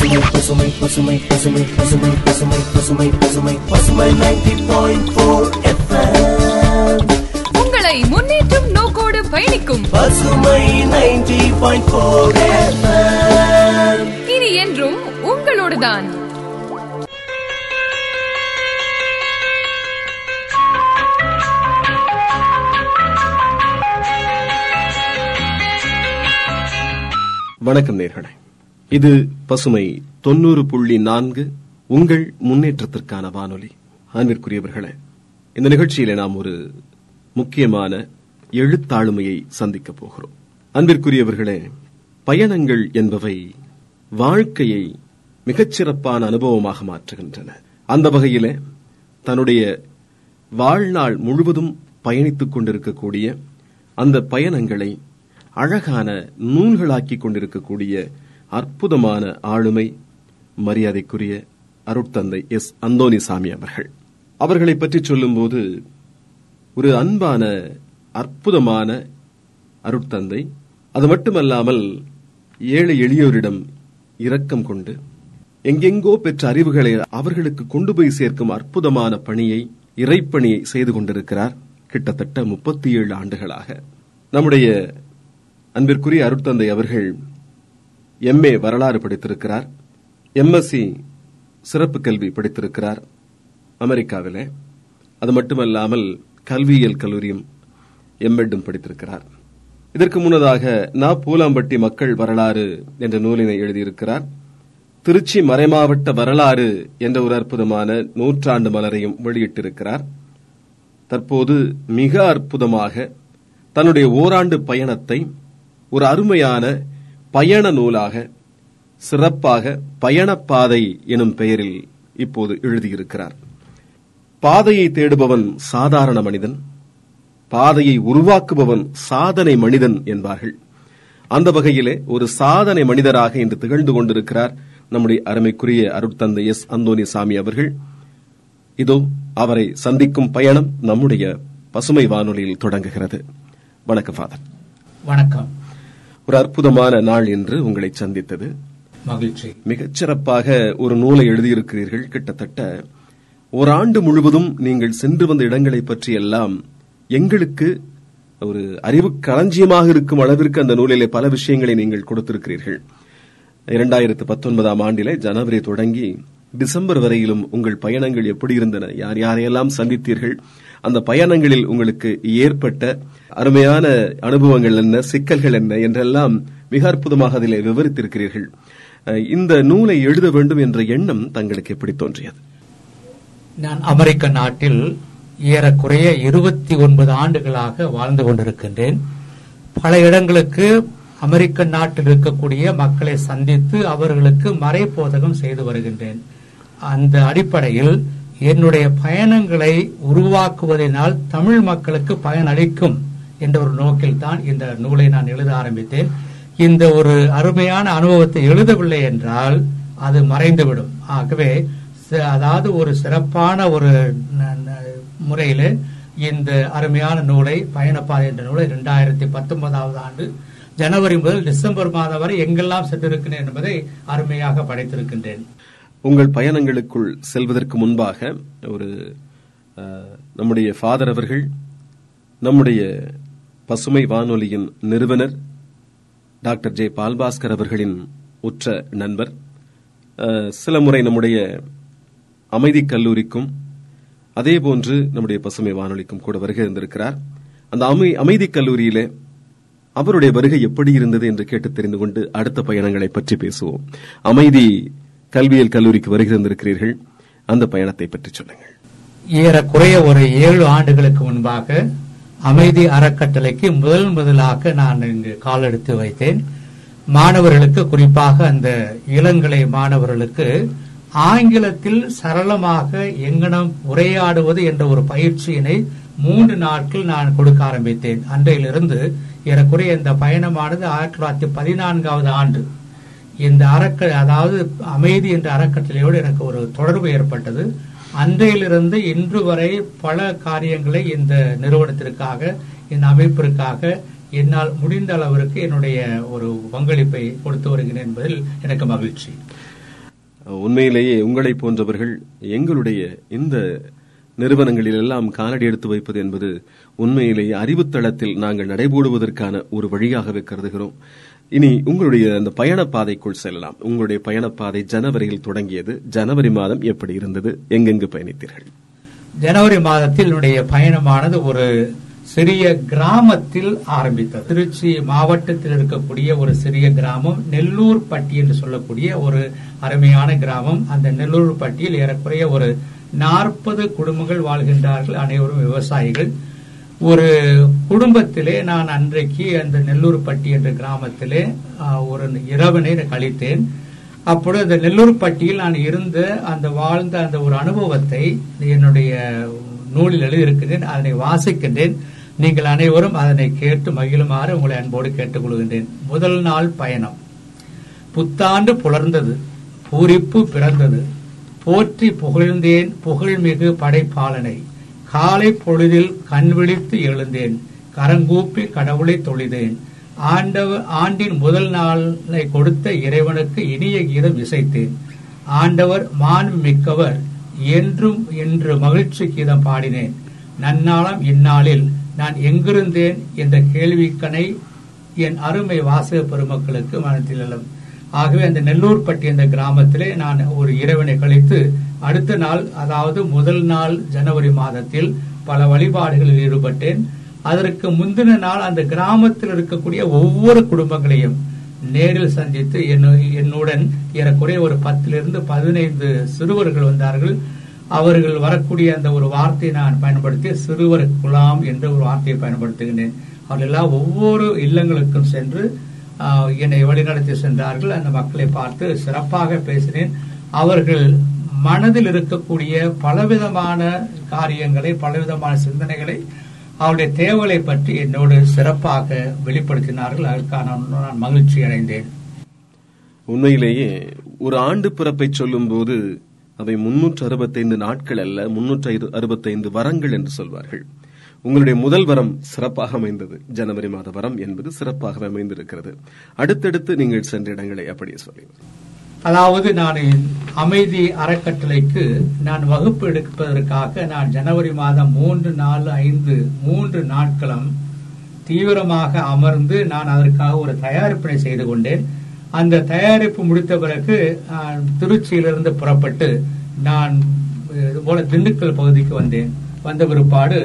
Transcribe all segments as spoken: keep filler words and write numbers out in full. பசுமை பசுமை பசுமை பசுமை பசுமை பசுமை பசுமை பசுமை பசுமை தொண்ணூறு புள்ளி நான்கு எஃப் எம் உங்களை முன்னேற்றும் நோக்கோடு பயணிக்கும் பசுமை தொண்ணூறு புள்ளி நான்கு எஃப் எம் இனி என்றும் உங்களோடுதான். வணக்கம் நேயர்களே, இது பசுமை தொன்னூறு புள்ளி நான்கு உங்கள் முன்னேற்றத்திற்கான வானொலி. அன்பிற்குரியவர்களே, இந்த நிகழ்ச்சியில நாம் ஒரு முக்கியமான எழுத்தாளுமையை சந்திக்கப் போகிறோம். அன்பிற்குரியவர்களே, பயணங்கள் என்பவை வாழ்க்கையை மிகச்சிறப்பான அனுபவமாக மாற்றுகின்றன. அந்த வகையில தன்னுடைய வாழ்நாள் முழுவதும் பயணித்துக் கொண்டிருக்கக்கூடிய அந்த பயணங்களை அழகான நூல்களாக்கிக் கொண்டிருக்கக்கூடிய அற்புதமான ஆளுமை மரியாதைக்குரிய அருட்தந்தை எஸ் அந்தோனிசாமி அவர்கள். அவர்களை பற்றி சொல்லும்போது ஒரு அன்பான அற்புதமான அருட்தந்தை, அது மட்டுமல்லாமல் ஏழை எளியோரிடம் இரக்கம் கொண்டு எங்கெங்கோ பெற்ற அறிவுகளை அவர்களுக்கு கொண்டு போய் சேர்க்கும் அற்புதமான பணியை, இறைப்பணியை செய்து கொண்டிருக்கிறார். கிட்டத்தட்ட முப்பத்தி ஏழு ஆண்டுகளாக நம்முடைய அன்பிற்குரிய அருட்தந்தை அவர்கள் எம்ஏ வரலாறு படித்திருக்கிறார், எம்எஸ்சி சிறப்பு கல்வி படித்திருக்கிறார் அமெரிக்காவில். அது மட்டுமல்லாமல் கல்வியியல் கல்லூரியும் எம்எட்டும் படித்திருக்கிறார். இதற்கு முன்னதாக நா பூலாம்பட்டி மக்கள் வரலாறு என்ற நூலினை எழுதியிருக்கிறார். திருச்சி மறைமாவட்ட வரலாறு என்ற ஒரு அற்புதமான நூற்றாண்டு மலரையும் வெளியிட்டிருக்கிறார். தற்போது மிக அற்புதமாக தன்னுடைய ஓராண்டு பயணத்தை ஒரு அருமையான பயண நூலாக, சிறப்பாக பயணப்பாதை எனும் பெயரில் இப்போது எழுதியிருக்கிறார். பாதையை தேடுபவன் சாதாரண மனிதன், பாதையை உருவாக்குபவன் சாதனை மனிதன் என்பார்கள். அந்த வகையிலே ஒரு சாதனை மனிதராக இன்று திகழ்ந்து கொண்டிருக்கிறார் நம்முடைய அருமைக்குரிய அருட்தந்தை எஸ் அந்தோனிசாமி அவர்கள். இதோ அவரை சந்திக்கும் பயணம் நம்முடைய பசுமை வானொலியில் தொடங்குகிறது. வணக்கம் ஃபாதர். வணக்கம். ஒரு அற்புதமான நாள் என்று உங்களை சந்தித்தது மகிழ்ச்சி. மிகச்சிறப்பாக ஒரு நூலை எழுதியிருக்கிறீர்கள். கிட்டத்தட்ட ஓராண்டு முழுவதும் நீங்கள் சென்று வந்த இடங்களை பற்றி எல்லாம் எங்களுக்கு ஒரு அறிவு களஞ்சியமாக இருக்கும் அளவிற்கு அந்த நூலிலே பல விஷயங்களை நீங்கள் கொடுத்திருக்கிறீர்கள். இரண்டாயிரத்து பத்தொன்பதாம் ஆண்டிலே ஜனவரி தொடங்கி டிசம்பர் வரையிலும் உங்கள் பயணங்கள் எப்படி இருந்தன, யார் யாரையெல்லாம் சந்தித்தீர்கள், அந்த பயணங்களில் உங்களுக்கு ஏற்பட்ட அருமையான அனுபவங்கள் என்ன, சிக்கல்கள் என்ன என்றெல்லாம் மிக அற்புதமாக அதில் விவரித்திருக்கிறீர்கள். இந்த நூலை எழுத வேண்டும் என்ற எண்ணம் தங்களுக்கு எப்படி தோன்றியது? நான் அமெரிக்க நாட்டில் ஏறக்குறைய இருபத்தி ஒன்பது ஆண்டுகளாக வாழ்ந்து கொண்டிருக்கின்றேன். பல இடங்களுக்கு அமெரிக்க நாட்டில் இருக்கக்கூடிய மக்களை சந்தித்து அவர்களுக்கு மறைபோதகம் செய்து வருகின்றேன். அந்த அடிப்படையில் என்னுடைய பயணங்களை உருவாக்குவதனால் தமிழ் மக்களுக்கு பயனளிக்கும் என்ற ஒரு நோக்கில் தான் இந்த நூலை நான் எழுத ஆரம்பித்தேன். இந்த ஒரு அருமையான அனுபவத்தை எழுதவில்லை என்றால் அது மறைந்துவிடும். ஆகவே அதாவது ஒரு சிறப்பான ஒரு முறையில் இந்த அருமையான நூலை, பயணப்பாதை என்ற நூலை இரண்டாயிரத்தி பத்தொன்பதாவது ஆண்டு ஜனவரி முதல் டிசம்பர் மாதம் வரை எங்கெல்லாம் சென்றிருக்கிறேன் என்பதை அருமையாக படைத்திருக்கின்றேன். உங்கள் பயணங்களுக்குள் செல்வதற்கு முன்பாக ஒரு நம்முடைய ஃபாதர் அவர்கள் நம்முடைய பசுமை வானொலியின் நிறுவனர் டாக்டர் ஜே பால் பாஸ்கர் அவர்களின் உற்ற நண்பர். சில முறை நம்முடைய அமைதி கல்லூரிக்கும் அதேபோன்று நம்முடைய பசுமை வானொலிக்கும் கூட வருகை இருந்திருக்கிறார். அந்த அமை அமைதி கல்லூரியிலே அவருடைய வருகை எப்படி இருந்தது என்று கேட்டு தெரிந்து கொண்டு அடுத்த பயணங்களை பற்றி பேசுவோம். அமைதி கல்வியியல் கல்லூரிக்கு வருகை தந்திருக்கிறீர்கள், அந்த பயணத்தை பற்றி சொல்லுங்கள். ஏறக்குறைய ஒரு ஏழு ஆண்டுகளுக்கு முன்பாக அமைதி அறக்கட்டளைக்கு முதல் முதலாக நான் இங்கு கால் எடுத்து வைத்தேன். மாணவர்களுக்கு, குறிப்பாக அந்த இளங்கலை மாணவர்களுக்கு ஆங்கிலத்தில் சரளமாக எங்கனம் உரையாடுவது என்ற ஒரு பயிற்சியினை மூன்று நாட்கள் நான் கொடுக்க ஆரம்பித்தேன். அன்றையிலிருந்து ஏறக்குறைய இந்த பயணமானது ஆயிரத்தி தொள்ளாயிரத்தி பதினான்காவது ஆண்டு இந்த அறக்க அதாவது அமைதி என்ற அறக்கட்டளையோடு எனக்கு ஒரு தொடர்பு ஏற்பட்டது. அன்றையிலிருந்து இன்று வரை பல காரியங்களை இந்த நிறுவனத்திற்காக, இந்த அமைப்பிற்காக என்னால் முடிந்த அளவிற்கு என்னுடைய ஒரு பங்களிப்பை கொடுத்து வருகிறேன் என்பதில் எனக்கு மகிழ்ச்சி. உண்மையிலேயே உங்களை போன்றவர்கள் எங்களுடைய இந்த நிறுவனங்களில் எல்லாம் காலடி எடுத்து வைப்பது என்பது உண்மையிலேயே அறிவுத்தளத்தில் நாங்கள் நடைபோடுவதற்கான ஒரு வழியாகவே கருதுகிறோம். இனி உங்களுடைய அந்த பயணப்பாதைக்குள் செல்லலாம். உங்களுடைய பயணப்பாதை ஜனவரியில் தொடங்கியது. ஜனவரி மாதம் எப்படி இருந்தது? எங்கெங்கு பயணித்தீர்கள்? ஜனவரி மாதத்தில் என்னுடைய பயணமானது ஒரு சிறிய கிராமத்தில் ஆரம்பித்தது. திருச்சி மாவட்டத்தில் இருக்கக்கூடிய ஒரு சிறிய கிராமம் நெல்லூர் பட்டி என்று சொல்லக்கூடிய ஒரு அருமையான கிராமம். அந்த நெல்லூர் பட்டியில் ஏறக்குறைய ஒரு நாற்பது குடும்பங்கள் வாழ்கின்றார்கள். அனைவரும் விவசாயிகள். ஒரு குடும்பத்திலே நான் அன்றைக்கு அந்த நெல்லூர் பட்டி என்ற கிராமத்திலே ஒரு இரவு நேரம் கழித்தேன். அப்பொழுது அந்த நெல்லூர் பட்டியில் நான் இருந்த அந்த வாழ்ந்த அந்த ஒரு அனுபவத்தை என்னுடைய நூலில் எழுதியிருக்கின்றேன். அதனை வாசிக்கின்றேன். நீங்கள் அனைவரும் அதனை கேட்டு மகிழுமாறு உங்களை அன்போடு கேட்டுக்கொள்கின்றேன். முதல் நாள் பயணம். புத்தாண்டு புலர்ந்தது, பூரிப்பு பிறந்தது. போற்றி புகழ்ந்தேன் புகழ்மிகு படைப்பாளனை. காலை பொழுதில் கண்விழித்து எழுந்தேன், கரங்கூப்பி கடவுளை தொழுதேன். ஆண்டவ ஆண்டின் முதல் நாளை கொடுத்த இறைவனுக்கு இனிய கீதம் இசைத்தேன். ஆண்டவர் மாண்பு மிக்கவர் என்றும் என்று மகிழ்ச்சி கீதம் பாடினேன். நன்னாளாம் இந்நாளில் நான் எங்கிருந்தேன் என்ற கேள்விக்கனை என் அருமை வாசக பெருமக்களுக்கு மனதிலும். ஆகவே அந்த நெல்லூர் பட்டி என்ற கிராமத்திலே நான் ஒரு இரவினை கழித்து அடுத்த நாள், அதாவது முதல் நாள் ஜனவரி மாதத்தில் பல வழிபாடுகளில் ஈடுபட்டேன். அதற்கு முந்தின நாள் அந்த கிராமத்தில் இருக்கக்கூடிய ஒவ்வொரு குடும்பங்களையும் நேரில் சந்தித்து என்னுடன் ஏறக்குறைய ஒரு பத்திலிருந்து பதினைந்து சிறுவர்கள் வந்தார்கள். அவர்கள் வரக்கூடிய அந்த ஒரு வார்த்தையை நான் பயன்படுத்தி சிறுவர் குலாம் என்ற ஒரு வார்த்தையை பயன்படுத்துகின்றேன். அவர்களெல்லாம் ஒவ்வொரு இல்லங்களுக்கும் சென்று என்னை வழிநடத்தி சென்றார்கள். அந்த மக்களை பார்த்து சிறப்பாக பேசினேன். அவர்கள் மனதில் இருக்கக்கூடிய பலவிதமான காரியங்களை, பலவிதமான சிந்தனைகளை, அவருடைய தேவைகளை பற்றி என்னோடு சிறப்பாக வெளிப்படுத்தினார்கள். அதற்கான நான் மகிழ்ச்சி அடைந்தேன். உண்மையிலேயே ஒரு ஆண்டு பிறப்பை சொல்லும் போது அவை முன்னூற்று அறுபத்தைந்து நாட்கள் அல்ல, முன்னூற்று அறுபத்தைந்து வரங்கள் என்று சொல்வார்கள். உங்களுடைய முதல் வரம் சிறப்பாக அமைந்தது. ஜனவரி மாத வரம் என்பது சிறப்பாக அமைந்திருக்கிறது. அடுத்தடுத்து நீங்கள் சென்ற இடங்களை அப்படியே சொல்லுங்கள். அதாவது நான் அமைதி அறக்கட்டளைக்கு நான் வகுப்பு எடுப்பதற்காக நான் ஜனவரி மாதம் மூன்று நாலு ஐந்து மூன்று நாட்களும் தீவிரமாக அமர்ந்து நான் அதற்காக ஒரு தயாரிப்பினை செய்து கொண்டேன். அந்த தயாரிப்பு முடித்த பிறகு திருச்சியிலிருந்து புறப்பட்டு நான் இதுபோல திண்டுக்கல் பகுதிக்கு வந்தேன். வந்த பிற்பாடு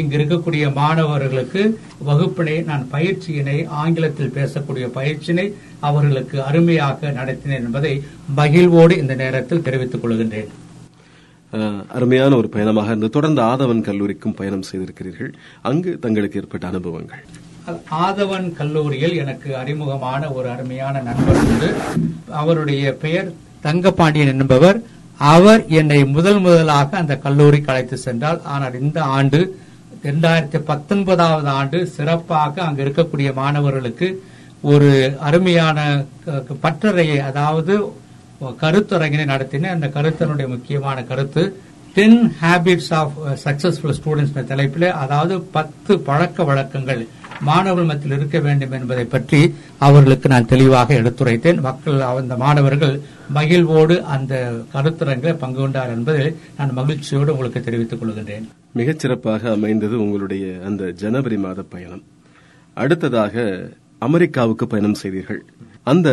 இங்கு இருக்கக்கூடிய மாணவர்களுக்கு வகுப்பினை நான் பயிற்சியினை ஆங்கிலத்தில் பேசக்கூடிய பயிற்சியினை அவர்களுக்கு அருமையாக நடத்தினேன் என்பதை மகிழ்வோடு இந்த நேரத்தில் தெரிவித்துக் கொள்கின்றேன். அருமையான ஒரு பயணமாக இருந்து தொடர்ந்து ஆதவன் கல்லூரிக்கும் பயணம் செய்திருக்கிறீர்கள். அங்கு தங்களுக்கு ஏற்பட்ட அனுபவங்கள்? ஆதவன் கல்லூரியில் எனக்கு அறிமுகமான ஒரு அருமையான நண்பர் உண்டு. அவருடைய பெயர் தங்கபாண்டியன் என்பவர். அவர் என்னை முதல் முதலாக அந்த கல்லூரிக்கு அழைத்து சென்றார். ஆனால் இந்த ஆண்டு இரண்டாயிரத்தி பத்தொன்பதாவது ஆண்டு சிறப்பாக அங்கு இருக்கக்கூடிய மாணவர்களுக்கு ஒரு அருமையான பற்றறையை, அதாவது கருத்தரங்கினை நடத்தினேன். அந்த கருத்தனுடைய முக்கியமான கருத்து ten habits of successful students என்ற தலைப்பில், அதாவது பத்து பழக்க வழக்கங்கள் மாணவர்கள் மத்தியில் இருக்க வேண்டும் என்பதை பற்றி அவர்களுக்கு நான் தெளிவாக எடுத்துரைத்தேன். மக்கள் அந்த மாணவர்கள் மகிழ்வோடு அந்த கருத்தரங்கில் பங்கு கொண்டார் என்பதை நான் மகிழ்ச்சியோடு உங்களுக்கு தெரிவித்துக் கொள்கின்றேன். மிகச்சிறப்பாக அமைந்தது உங்களுடைய அந்த ஜனவரி மாத பயணம். அடுத்ததாக அமெரிக்காவுக்கு பயணம் செய்தீர்கள். அந்த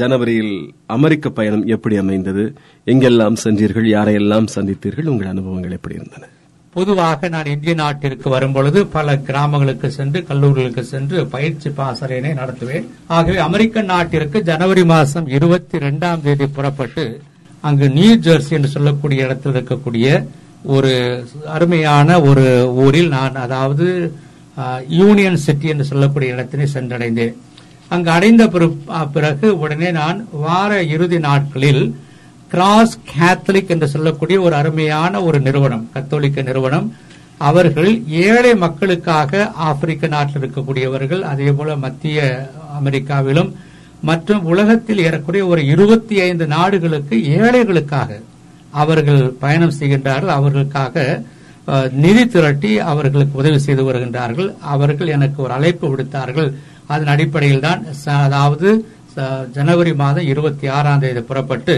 ஜனவரியில் அமெரிக்க பயணம் எப்படி அமைந்தது? எங்கெல்லாம் சென்றீர்கள்? யாரையெல்லாம் சந்தித்தீர்கள்? உங்கள் அனுபவங்கள் எப்படி இருந்தன? பொதுவாக நான் இந்திய நாட்டிற்கு வரும்பொழுது பல கிராமங்களுக்கு சென்று கல்லூரிகளுக்கு சென்று பயிற்சி பாசறையினை நடத்துவேன். ஆகவே அமெரிக்க நாட்டிற்கு ஜனவரி மாதம் இருபத்தி இரண்டாம் தேதி புறப்பட்டு அங்கு நியூ ஜெர்சி என்று சொல்லக்கூடிய இடத்தில் இருக்கக்கூடிய ஒரு அருமையான ஒரு ஊரில் நான், அதாவது யூனியன் சிட்டி என்று சொல்லக்கூடிய இடத்தினை சென்றடைந்தேன். அங்கு அடைந்த பிறகு உடனே நான் வார இறுதி நாட்களில் கிராஸ் கேத்தலிக் என்று சொல்லக்கூடிய ஒரு அருமையான ஒரு நிறுவனம், கத்தோலிக்க நிறுவனம், அவர்கள் ஏழை மக்களுக்காக ஆப்பிரிக்க நாட்டில் இருக்கக்கூடியவர்கள், அதேபோல மத்திய அமெரிக்காவிலும் மற்றும் உலகத்தில் ஏறக்குறைய ஒரு இருபத்தி ஐந்து நாடுகளுக்கு ஏழைகளுக்காக அவர்கள் பயணம் செய்கின்றார்கள். அவர்களுக்காக நிதி திரட்டி அவர்களுக்கு உதவி செய்து வருகின்றார்கள். அவர்கள் எனக்கு ஒரு அழைப்பு விடுத்தார்கள். அதன் அடிப்படையில் தான், அதாவது ஜனவரி மாதம் இருபத்தி ஆறாம் தேதி புறப்பட்டு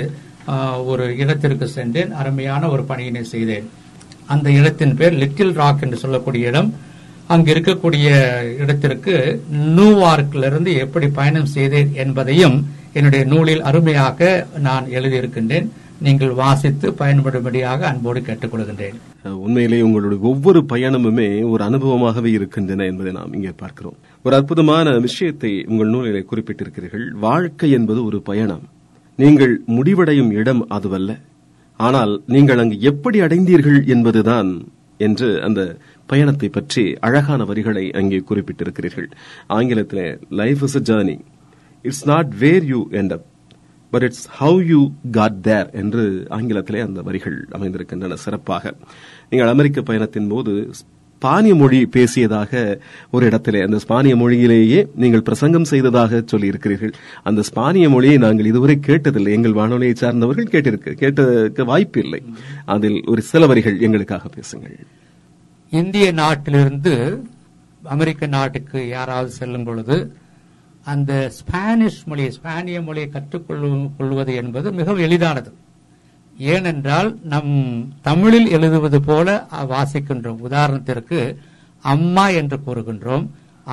ஒரு இடத்திற்கு சென்றேன். அருமையான ஒரு பணியினை செய்தேன். அந்த இடத்தின் பேர் லிட்டில் ராக் என்று சொல்லக்கூடிய இடம். அங்கு இருக்கக்கூடிய இடத்திற்கு நியூயார்க்கிலிருந்து எப்படி பயணம் செய்தேன் என்பதையும் என்னுடைய நூலில் அருமையாக நான் எழுதியிருக்கின்றேன். நீங்கள் வாசித்து பயன்படும்படியாக அன்போடு கேட்டுக்கொள்கின்றேன். உண்மையிலேயே உங்களுடைய ஒவ்வொரு பயணமுமே ஒரு அனுபவமாகவே இருக்கின்றன என்பதை நாம் இங்கே பார்க்கிறோம். ஒரு அற்புதமான விஷயத்தை உங்கள் நூலிலே குறிப்பிட்டிருக்கிறீர்கள். வாழ்க்கை என்பது ஒரு பயணம், நீங்கள் முடிவடையும் இடம் அதுவல்ல, ஆனால் நீங்கள் அங்கு எப்படி அடைந்தீர்கள் என்பதுதான் என்று அந்த பயணத்தை பற்றி அழகான வரிகளை அங்கே குறிப்பிட்டிருக்கிறீர்கள். ஆங்கிலத்தில் life is a journey, it's not where you end up but it's how you got there என்று ஆங்கிலத்திலே அந்த வரிகள் அமைந்திருக்கின்றன. சிறப்பாக நீங்கள் அமெரிக்க பயணத்தின் போது ஸ்பானிய மொழி பேசியதாக ஒரு இடத்திலே, அந்த ஸ்பானிய மொழியிலேயே நீங்கள் பிரசங்கம் செய்ததாக சொல்லியிருக்கிறீர்கள். அந்த ஸ்பானிய மொழியை நாங்கள் இதுவரை கேட்டதில்லை, எங்கள் வானொலியை சார்ந்தவர்கள் கேட்டிருக்க கேட்டதற்கு வாய்ப்பு இல்லை. அதில் ஒரு சில வரிகள் எங்களுக்காக பேசுங்கள். இந்திய நாட்டிலிருந்து அமெரிக்க நாட்டுக்கு யாராவது செல்லும் பொழுது அந்த ஸ்பானிஷ் மொழியை ஸ்பானிய மொழியை கற்றுக்கொள்வது என்பது மிகவும் எளிதானது. ஏனென்றால் நம் தமிழில் எழுதுவது போல வாசிக்கின்றோம். உதாரணத்திற்கு அம்மா என்று கூறுகின்றோம்.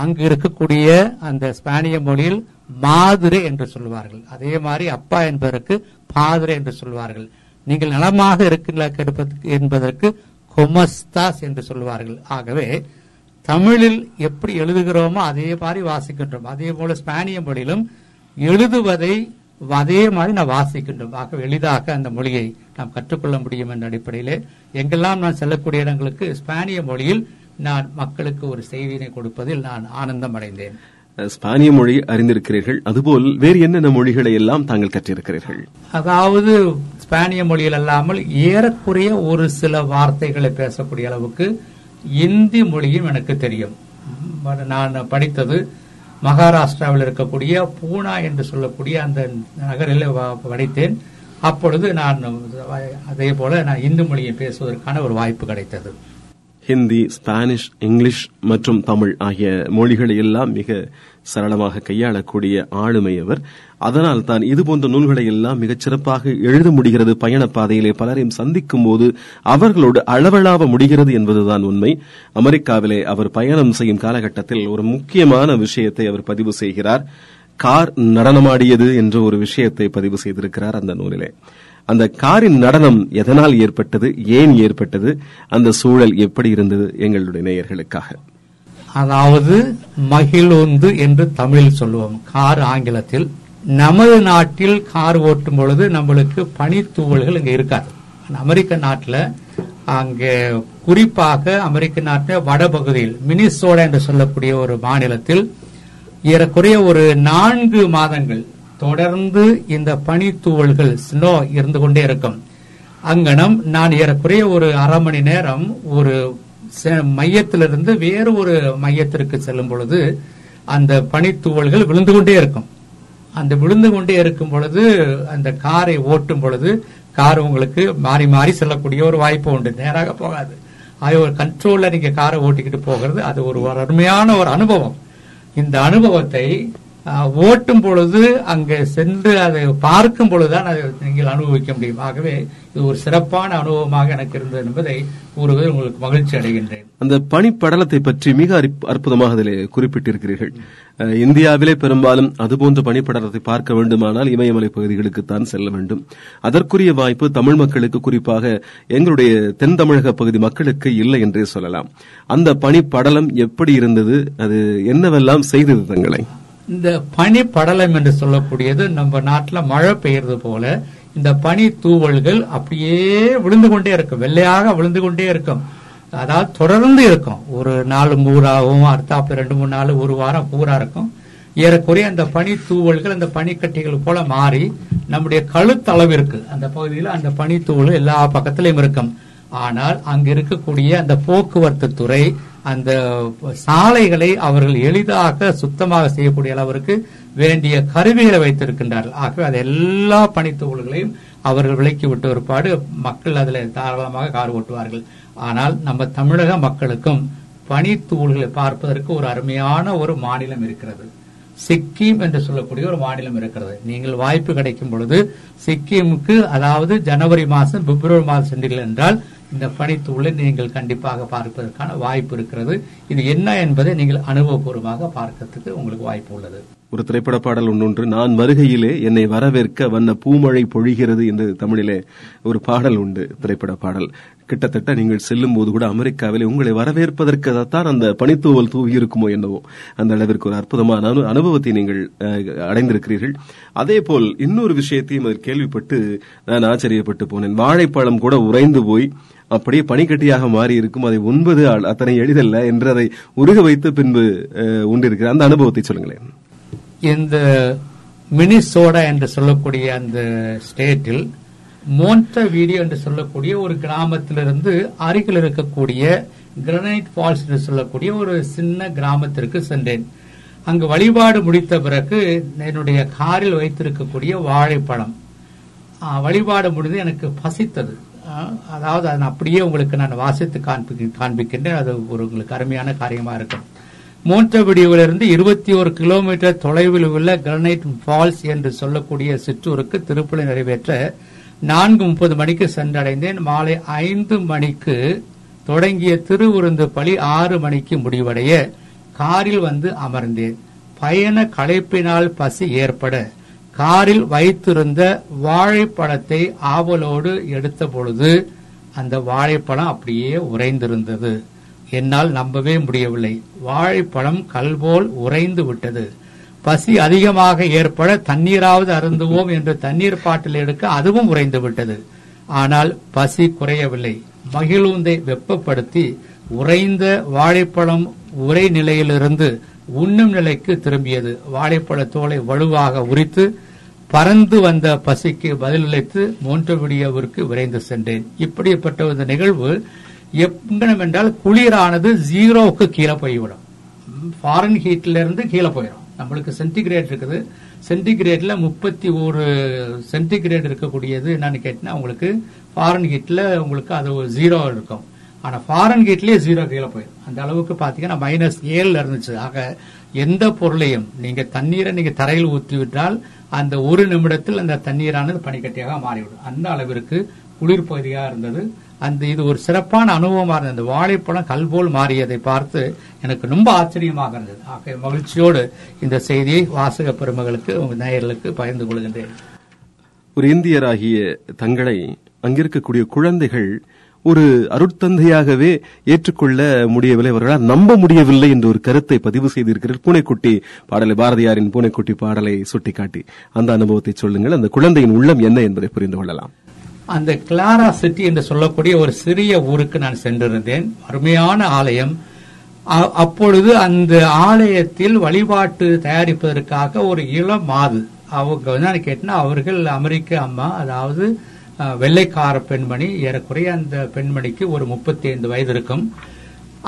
அங்கு இருக்கக்கூடிய அந்த ஸ்பானிய மொழியில் மாதுரே என்று சொல்வார்கள். அதே மாதிரி அப்பா என்பதற்கு பாதுரே என்று சொல்வார்கள். நீங்கள் நலமாக இருக்கிறீர்களா என்பதற்கு கொமஸ்தாஸ் என்று சொல்வார்கள். ஆகவே தமிழில் எப்படி எழுதுகிறோமோ அதே மாதிரி வாசிக்கின்றோம். அதே போல ஸ்பானிய மொழியிலும் எழுதுவதை அதே மாதிரி நான் வாசிக்கின்றோம். ஆக எளிதாக அந்த மொழியை நாம் கற்றுக்கொள்ள முடியும் என்ற அடிப்படையிலே எங்கெல்லாம் நான் செல்லக்கூடிய இடங்களுக்கு ஸ்பானிய மொழியில் நான் மக்களுக்கு ஒரு செய்தியினை கொடுப்பதில் நான் ஆனந்தம் அடைந்தேன். ஸ்பானிய மொழி அறிந்திருக்கிறீர்கள், அதுபோல் வேறு என்னென்ன மொழிகளை எல்லாம் தாங்கள் கற்றிருக்கிறீர்கள்? அதாவது ஸ்பானிய மொழியில் அல்லாமல் ஏறக்குறைய ஒரு சில வார்த்தைகளை பேசக்கூடிய அளவுக்கு இந்தி மொழியும் எனக்கு தெரியும். நான் படித்தது மகாராஷ்டிராவில் இருக்கக்கூடிய பூனா என்று சொல்லக்கூடிய அந்த நகரில் படித்தேன். அப்பொழுது நான் அதே போல நான் இந்து மொழியை பேசுவதற்கான ஒரு வாய்ப்பு கிடைத்தது. ஹிந்தி, ஸ்பானிஷ், இங்கிலீஷ் மற்றும் தமிழ் ஆகிய மொழிகளை எல்லாம் மிக சரளமாக கையாளக்கூடிய ஆளுமை அவர். அதனால் தான் இதுபோன்ற நூல்களை எல்லாம் மிகச் சிறப்பாக எழுத முடிகிறது. பயணப்பாதையிலே பலரையும் சந்திக்கும் போது அவர்களோடு அளவளாவ முடிகிறது என்பதுதான் உண்மை. அமெரிக்காவிலே அவர் பயணம் செய்யும் காலகட்டத்தில் ஒரு முக்கியமான விஷயத்தை அவர் பதிவு செய்கிறார். கார் நடனமாடியது என்ற ஒரு விஷயத்தை பதிவு செய்திருக்கிறார் அந்த நூலிலே. அந்த காரின் நடனம் எதனால் ஏற்பட்டது, ஏன் ஏற்பட்டது, அந்த சூழல் எப்படி இருந்தது எங்களுடைய நேயர்களுக்காக? அதாவது மகிழுந்து என்று தமிழில் சொல்லுவோம், கார் ஆங்கிலத்தில். நமது நாட்டில் கார் ஓட்டும் பொழுது நம்மளுக்கு பனித்தூவல்கள் இங்கே இருக்காது. அமெரிக்க நாட்டில், அங்கே குறிப்பாக அமெரிக்க நாட்டில் வடபகுதியில் மினிசோடா என்று சொல்லக்கூடிய ஒரு மாநிலத்தில் ஏறக்குறைய ஒரு நான்கு மாதங்கள் தொடர்ந்து இந்த பனித்தூவல்கள் ஸ்னோ இருந்து கொண்டே இருக்கும். அங்கனம் நான் ஏறக்குறைய ஒரு அரை மணி நேரம் ஒரு மையத்திலிருந்து வேறு ஒரு மையத்திற்கு செல்லும் பொழுது அந்த பனித்தூவல்கள் விழுந்து கொண்டே இருக்கும். அந்த விழுந்து கொண்டே இருக்கும் பொழுது அந்த காரை ஓட்டும் பொழுது கார் உங்களுக்கு மாறி மாறி செல்லக்கூடிய ஒரு வாய்ப்பு உண்டு, நேராக போகாது. அது ஒரு கண்ட்ரோல்ல நீங்க காரை ஓட்டிக்கிட்டு போகிறது. அது ஒரு அருமையான ஒரு அனுபவம். இந்த அனுபவத்தை ஓட்டும் பொழுது அங்கே சென்று அதை பார்க்கும் பொழுதுதான் அதை நீங்கள் அனுபவிக்க முடியும். ஆகவே இது ஒரு சிறப்பான அனுபவமாக எனக்கு இருந்தது என்பதை கூறுவது உங்களுக்கு மகிழ்ச்சி அடைகின்றேன். அந்த பனிப்படலத்தை பற்றி மிக அற்புதமாக அதிலே குறிப்பிட்டிருக்கிறீர்கள். இந்தியாவிலே பெரும்பாலும் அதுபோன்ற பனிப்படலத்தை பார்க்க வேண்டுமானால் இமயமலை பகுதிகளுக்குத்தான் செல்ல வேண்டும். அதற்குரிய வாய்ப்பு தமிழ் மக்களுக்கு, குறிப்பாக எங்களுடைய தென் தமிழக பகுதி மக்களுக்கு இல்லை என்றே சொல்லலாம். அந்த பனிப்படலம் எப்படி இருந்தது, அது என்னவெல்லாம் செய்தது தங்களை? இந்த பனி படலம் என்று சொல்லக்கூடியது நம்ம நாட்டில் மழை பெய்யறது போல இந்த பனி தூவல்கள் அப்படியே விழுந்து கொண்டே இருக்கும், வெள்ளையாக விழுந்து கொண்டே இருக்கும். அதாவது தொடர்ந்து இருக்கும். ஒரு நாள் மூறாகவும் அடுத்தாப்பு ரெண்டு மூணு நாள் ஒரு வாரம் பூரா இருக்கும். ஏறக்குறைய அந்த பனி தூவல்கள் அந்த பனிக்கட்டிகள் போல மாறி நம்முடைய கழுத்தளவு இருக்கு அந்த பகுதியில் அந்த பனி தூவல்கள் எல்லா பக்கத்திலையும் இருக்கும். ஆனால் அங்கு இருக்கக்கூடிய அந்த போக்குவரத்து துறை அந்த சாலைகளை அவர்கள் எளிதாக சுத்தமாக செய்யக்கூடிய அளவிற்கு வேண்டிய கருவிகளை வைத்திருக்கின்றார்கள். ஆகவே அது எல்லா பனித்தூள்களையும் அவர்கள் விலக்கி விட்ட ஒருபாடு மக்கள் அதில் தாராளமாக கார் ஓட்டுவார்கள். ஆனால் நம்ம தமிழக மக்களுக்கும் பனித்தூள்களை பார்ப்பதற்கு ஒரு அருமையான ஒரு மாநிலம் இருக்கிறது. சிக்கிம் என்று சொல்லக்கூடிய ஒரு மாநிலம் இருக்கிறது. நீங்கள் வாய்ப்பு கிடைக்கும் பொழுது சிக்கிமுக்கு, அதாவது ஜனவரி மாதம் பிப்ரவரி மாதம் சென்றீர்கள் என்றால் இந்த பனித்தூளை நீங்கள் கண்டிப்பாக பார்ப்பதற்கான வாய்ப்பு இருக்கிறது. இது என்ன என்பதை நீங்கள் அனுபவபூர்வமாக பார்க்கறதுக்கு உங்களுக்கு வாய்ப்பு உள்ளது. ஒரு திரைப்பட பாடல் ஒன்னொன்று, நான் வருகையிலே என்னை வரவேற்க வண்ண பூமழை பொழிகிறது என்று தமிழிலே ஒரு பாடல் உண்டு, திரைப்பட பாடல். கிட்டத்தட்ட நீங்கள் செல்லும் போது கூட அமெரிக்காவிலே உங்களை வரவேற்பதற்காகத்தான் அந்த பனித்தூவல் தூவி இருக்குமோ என்னவோ, அந்த அளவிற்கு ஒரு அற்புதமான அனுபவத்தை நீங்கள் அடைந்திருக்கிறீர்கள். அதே போல் இன்னொரு விஷயத்தையும் அதில் கேள்விப்பட்டு நான் ஆச்சரியப்பட்டு போனேன். வாழைப்பழம் கூட உறைந்து போய் அப்படியே பனிக்கட்டியாக மாறி இருக்கும், அதை உண்பது அத்தனை எளிதல்ல என்று அதை உருக வைத்து பின்பு உண்டிருக்கிற அந்த அனுபவத்தை சொல்லுங்களேன். இந்த மினிசோடா என்று சொல்லக்கூடிய அந்த ஸ்டேட்டில் மோன்டவீடியோ என்று சொல்லக்கூடிய ஒரு கிராமத்திலிருந்து அருகில் இருக்கக்கூடிய கிரானைட் ஃபால்ஸ் என்று சொல்லக்கூடிய ஒரு சின்ன கிராமத்திற்கு சென்றேன். அங்கு வழிபாடு முடித்த பிறகு என்னுடைய காரில் வைத்திருக்கக்கூடிய வாழைப்பழம் வழிபாடு முடிந்து எனக்கு பசித்தது. அதாவது அது அப்படியே உங்களுக்கு நான் வாசித்து காண்பிக்கின்றேன். அது ஒரு உங்களுக்கு அருமையான காரியமாக இருக்கும். மோன்டவீடியோவிலிருந்து இருபத்தி ஒரு கிலோமீட்டர் தொலைவில் உள்ள கிரானைட் ஃபால்ஸ் என்று சொல்லக்கூடிய சிற்றூருக்கு திருப்பலி நிறைவேற்ற நான்கு முப்பது மணிக்கு சென்றடைந்தேன். மாலை ஐந்து மணிக்கு தொடங்கிய திருவிருந்து பலி ஆறு மணிக்கு முடிவடைய காரில் வந்து அமர்ந்தேன். பயண களைப்பினால் பசி ஏற்பட காரில் வைத்திருந்த வாழைப்பழத்தை ஆவலோடு எடுத்த பொழுது அந்த வாழைப்பழம் அப்படியே உறைந்திருந்தது. என்னால் நம்பவே முடியவில்லை. வாழைப்பழம் கல்போல் உறைந்து விட்டது. பசி அதிகமாக ஏற்பட தண்ணீராவது அருந்துவோம் என்று தண்ணீர் பாட்டில் எடுக்க அதுவும் உறைந்து விட்டது. ஆனால் பசி குறையவில்லை. மகிழுந்தை வெப்பப்படுத்தி உறைந்த வாழைப்பழம் உரை நிலையிலிருந்து உண்ணும் நிலைக்கு திரும்பியது. வாழைப்பழ தோலை வலுவாக உரித்து பறந்து வந்த பசிக்கு பதிலளித்து மோன்டவீடியோவிற்கு விரைந்து சென்றேன். இப்படிப்பட்ட இந்த நிகழ்வு எங்கனம் என்றால் குளிரானது ஜீரோவுக்கு கீழே போய்விடும். ஃபாரன் ஹீட்டிலிருந்து கீழே போயிடும். நம்மளுக்கு சென்டிகிரேட் இருக்குது. சென்டிகிரேட்ல முப்பத்தி ஒரு சென்டிகிரேட் இருக்கக்கூடியது என்னன்னு கேட்டீங்கன்னா உங்களுக்கு ஃபாரன் ஹீட்டில் உங்களுக்கு அது ஒரு ஜீரோ இருக்கும். ஆனால் ஃபாரன் ஹீட்லேயே ஜீரோ கீழே போயிடும். அந்த அளவுக்கு பார்த்தீங்கன்னா மைனஸ் ஏழுல இருந்துச்சு. ஆக எந்த பொருளையும் நீங்கள் தண்ணீரை நீங்கள் தரையில் ஊற்றி விட்டால் அந்த ஒரு நிமிடத்தில் அந்த தண்ணீரானது பனிக்கட்டியாக மாறிவிடும். அந்த அளவிற்கு குளிர் பகுதியாக இருந்தது. அந்த இது ஒரு சிறப்பான அனுபவமாக இருந்தது. அந்த வாழைப்பழம் கல்போல் மாறியதை பார்த்து எனக்கு ரொம்ப ஆச்சரியமாக இருந்தது. ஆக மகிழ்ச்சியோடு இந்த செய்தியை வாசக பெருமகளுக்கு உங்கள் நேயர்களுக்கு பகிர்ந்து கொள்கின்றேன். ஒரு இந்தியராகிய தங்களை அங்கிருக்கக்கூடிய குழந்தைகள் ஒரு அருட்தந்தையாகவே ஏற்றுக்கொள்ள முடியவில்லை, அவர்களால் நம்ப முடியவில்லை என்ற ஒரு கருத்தை பதிவு செய்திருக்கிறார். பூனைக்குட்டி பாடலை, பாரதியாரின் பூனைக்குட்டி பாடலை சுட்டிக்காட்டி அந்த அனுபவத்தை சொல்லுங்கள். அந்த குழந்தையின் உள்ளம் என்ன என்பதை புரிந்து கொள்ளலாம். அந்த கிளாரா சிட்டி என்று சொல்லக்கூடிய ஒரு சிறிய ஊருக்கு நான் சென்றிருந்தேன். அருமையான ஆலயம். அப்பொழுது அந்த ஆலயத்தில் வழிபாட்டு தயாரிப்பதற்காக ஒரு இளம் மாது, அவங்க என்னன்னு கேட்டேன்னா அவர்கள் அமெரிக்க அம்மா, அதாவது வெள்ளைக்கார பெண்மணி. ஏறக்குறைய அந்த பெண்மணிக்கு ஒரு முப்பத்தி ஐந்து வயது இருக்கும்.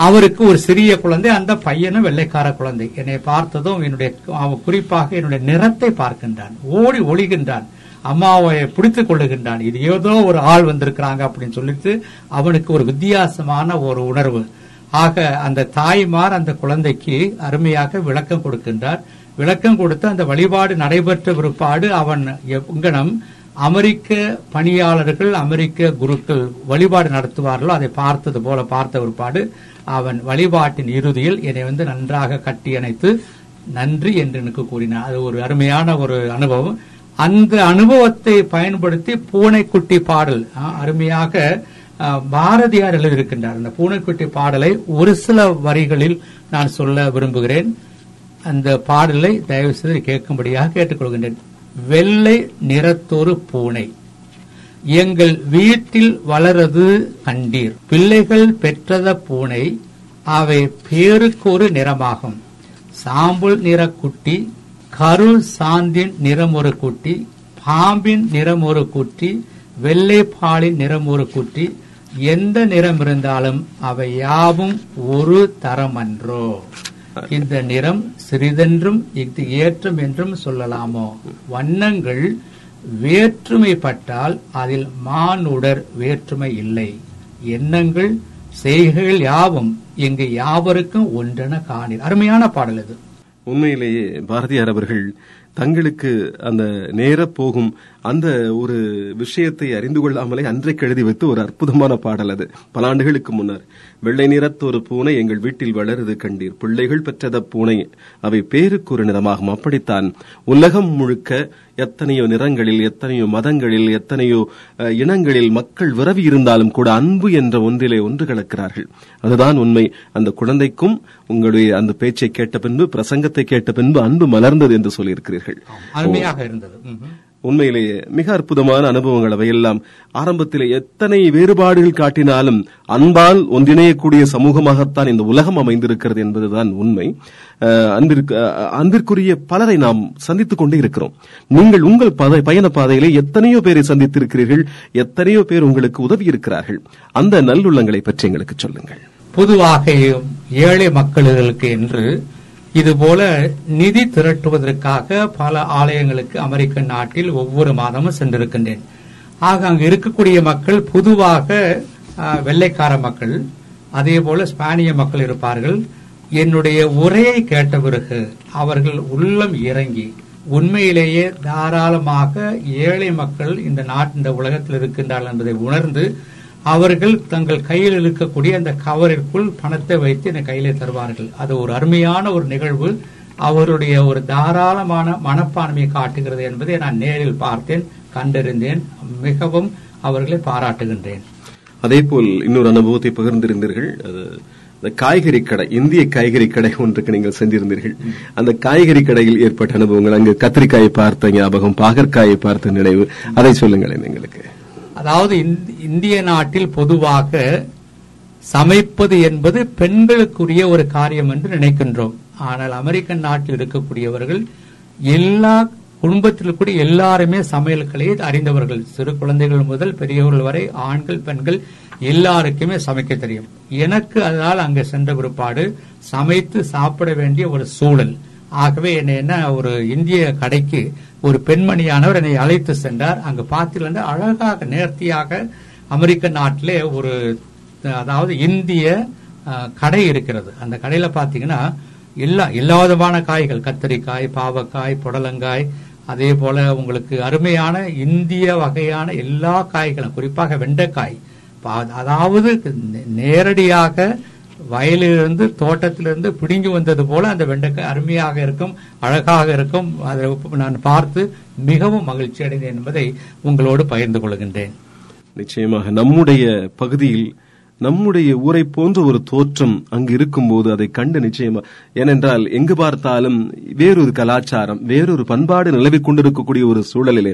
அவருக்கு ஒரு சிறிய குழந்தை. அந்த பையனும் வெள்ளைக்கார குழந்தை. என்னை பார்த்ததும் என்னுடைய அவன் குறிப்பாக என்னுடைய நிறத்தை பார்க்கின்றான், ஓடி ஒளிகின்றான், அம்மாவை பிடித்துக் கொள்ளுகின்றான். இது ஏதோ ஒரு ஆள் வந்திருக்கிறாங்க அப்படின்னு சொல்லிட்டு அவனுக்கு ஒரு வித்தியாசமான ஒரு உணர்வு. ஆக அந்த தாய்மார் அந்த குழந்தைக்கு அருமையாக விளக்கம் கொடுக்கின்றார். விளக்கம் கொடுத்து அந்த வழிபாடு நடைபெற்ற பிற்பாடு அவன் எங்கனம் அமெரிக்க பணியாளர்கள், அமெரிக்க குருக்கள் வழிபாடு நடத்துவார்களோ அதை பார்த்தது போல பார்த்த பிற்பாடு அவன் வழிபாட்டின் இறுதியில் என்னை வந்து நன்றாக கட்டி அணைத்து நன்றி என்று எனக்கு கூறினார். அது ஒரு அருமையான ஒரு அனுபவம். அந்த அனுபவத்தை பயன்படுத்தி பூனைக்குட்டி பாடல் அருமையாக பாரதியார் எழுதியிருக்கின்றார். அந்த பூனைக்குட்டி பாடலை ஒரு சில வரிகளில் நான் சொல்ல விரும்புகிறேன். அந்த பாடலை தயவு செய்து கேட்கும்படியாக கேட்டுக்கொள்கின்றேன். வெள்ளை நிறத்தொரு பூனை எங்கள் வீட்டில் வளரது கண்டீர், பிள்ளைகள் பெற்றத பூனை அவை பேருக்கு ஒரு நிறமாகும். சாம்பல் நிறக்குட்டி, கருள் சாந்தின் நிறம் ஒரு குட்டி, பாம்பின் நிறம் ஒரு குட்டி, வெள்ளைப்பாலின் நிறம் ஒரு குட்டி, எந்த நிறம் இருந்தாலும் அவை யாவும் ஒரு தரம் அன்றோ. இந்த நிறம் சிறிதென்றும் இது ஏற்றம் என்றும் சொல்லலாமோ. வண்ணங்கள் வேற்றுமைப்பட்டால் அதில் மானுடர் வேற்றுமை இல்லை. எண்ணங்கள் செய்கைகள் யாவும் இங்கு யாவருக்கும் ஒன்றென காணீர். அருமையான பாடல் இது. உண்மையிலேயே பாரதியார் அவர்கள் தங்களுக்கு அந்த நேர போகும் அந்த ஒரு விஷயத்தை அறிந்து கொள்ளாமலே அன்றைக்கு எழுதி வைத்து ஒரு அற்புதமான பாடல். அது பல ஆண்டுகளுக்கு முன்னர். வெள்ளை நிறத்து ஒரு பூனை எங்கள் வீட்டில் வளருது கண்டீர், பிள்ளைகள் பெற்றத பூனை அவை பேருக்கு ஒரு நிறமாகும். அப்படித்தான் உலகம் முழுக்க எத்தனையோ நிறங்களில், எத்தனையோ மதங்களில், எத்தனையோ இனங்களில் மக்கள் விரவி இருந்தாலும் கூட அன்பு என்ற ஒன்றிலே ஒன்று கலக்கிறார்கள். அதுதான் உண்மை. அந்த குழந்தைக்கும் உங்களுடைய அந்த பேச்சை கேட்ட பின்பு, பிரசங்கத்தை கேட்ட பின்பு அன்பு மலர்ந்தது என்று சொல்லியிருக்கிறீர்கள். உண்மையிலேயே மிக அற்புதமான அனுபவங்கள் அவையெல்லாம். ஆரம்பத்திலே எத்தனை வேறுபாடுகள் காட்டினாலும் அன்பால் ஒன்றிணையக்கூடிய சமூகமாகத்தான் இந்த உலகம் அமைந்திருக்கிறது என்பதுதான் உண்மை. அன்பிற்குரிய பலரை நாம் சந்தித்துக் கொண்டே இருக்கிறோம். நீங்கள் உங்கள் பயண பாதையிலே எத்தனையோ பேரை சந்தித்திருக்கிறீர்கள், எத்தனையோ பேர் உங்களுக்கு உதவி இருக்கிறார்கள். அந்த நல்லுள்ளங்களை பற்றி எங்களுக்கு சொல்லுங்கள். பொதுவாக ஏழை மக்களுக்கு என்று இதுபோல நிதி திரட்டுவதற்காக பல ஆலயங்களுக்கு அமெரிக்க நாட்டில் ஒவ்வொரு மாதமும் சென்றிருக்கின்றேன். ஆக அங்கு இருக்கக்கூடிய மக்கள் பொதுவாக வெள்ளைக்கார மக்கள், அதே போல ஸ்பானிய மக்கள் இருப்பார்கள். என்னுடைய உரையை கேட்ட பிறகு அவர்கள் உள்ளம் இறங்கி உண்மையிலேயே தாராளமாக ஏழை மக்கள் இந்த நாட்டு இந்த உலகத்தில் இருக்கின்றார்கள் என்பதை உணர்ந்து அவர்கள் தங்கள் கையில் இருக்கக்கூடிய அந்த கவரிற்குள் பணத்தை வைத்து என் கையிலே தருவார்கள். அது ஒரு அருமையான ஒரு நிகழ்வு. அவருடைய ஒரு தாராளமான மனப்பான்மையை காட்டுகிறது என்பதை நான் நேரில் பார்த்தேன், கண்டறிந்தேன். மிகவும் அவர்களை பாராட்டுகின்றேன். அதே போல் இன்னொரு அனுபவத்தை பகிர்ந்திருந்தீர்கள். காய்கறி கடை, இந்திய காய்கறி கடை ஒன்றுக்கு நீங்கள் சென்றிருந்தீர்கள். அந்த காய்கறி கடையில் ஏற்பட்ட அனுபவங்கள், அங்கு கத்திரிக்காயை பார்த்த ஞாபகம், பாகற்காயை பார்த்த நினைவு, அதை சொல்லுங்களேன் எங்களுக்கு. அதாவது இந்திய நாட்டில் பொதுவாக சமைப்பது என்பது பெண்களுக்குரிய ஒரு காரியம் என்று நினைக்கின்றோம். ஆனால் அமெரிக்கன் நாட்டில் இருக்கக்கூடியவர்கள் எல்லா குடும்பத்தில் கூட எல்லாருமே சமையல் கலையை அறிந்தவர்கள். சிறு குழந்தைகள் முதல் பெரியவர்கள் வரை, ஆண்கள் பெண்கள் எல்லாருக்குமே சமைக்க தெரியும். எனக்கு அதனால் அங்கே சென்ற பிற்பாடு சமைத்து சாப்பிட வேண்டிய ஒரு சூழல். ஆகவே என்னை என்ன ஒரு இந்திய கடைக்கு ஒரு பெண்மணியானவர் என்னை அழைத்து சென்றார். அங்கு பார்த்திருந்து அழகாக நேர்த்தியாக அமெரிக்க நாட்டிலே ஒரு அதாவது இந்திய கடை இருக்கிறது. அந்த கடையில் பார்த்தீங்கன்னா எல்லா எல்லா விதமான காய்கள், கத்திரிக்காய், பாவக்காய், புடலங்காய், அதே போல உங்களுக்கு அருமையான இந்திய வகையான எல்லா காய்களும், குறிப்பாக வெண்டைக்காய். அதாவது நேரடியாக வயலிலிருந்து தோட்டத்திலிருந்து பிடுங்கி வந்தது போல அந்த வெண்டைக்காய் அருமையாக இருக்கும், அழகாக இருக்கும். அதை நான் பார்த்து மிகவும் மகிழ்ச்சி அடைந்தேன் என்பதை உங்களோடு பகிர்ந்து கொள்கின்றேன். நிச்சயமாக நம்முடைய பகுதியில் நம்முடைய ஊரை போன்ற ஒரு தோற்றம் அங்கு இருக்கும்போது அதை கண்டு நிச்சயமா, ஏனென்றால் எங்கு பார்த்தாலும் வேறொரு கலாச்சாரம், வேறொரு பண்பாடு நிலவிக் கொண்டிருக்கக்கூடிய ஒரு சூழலிலே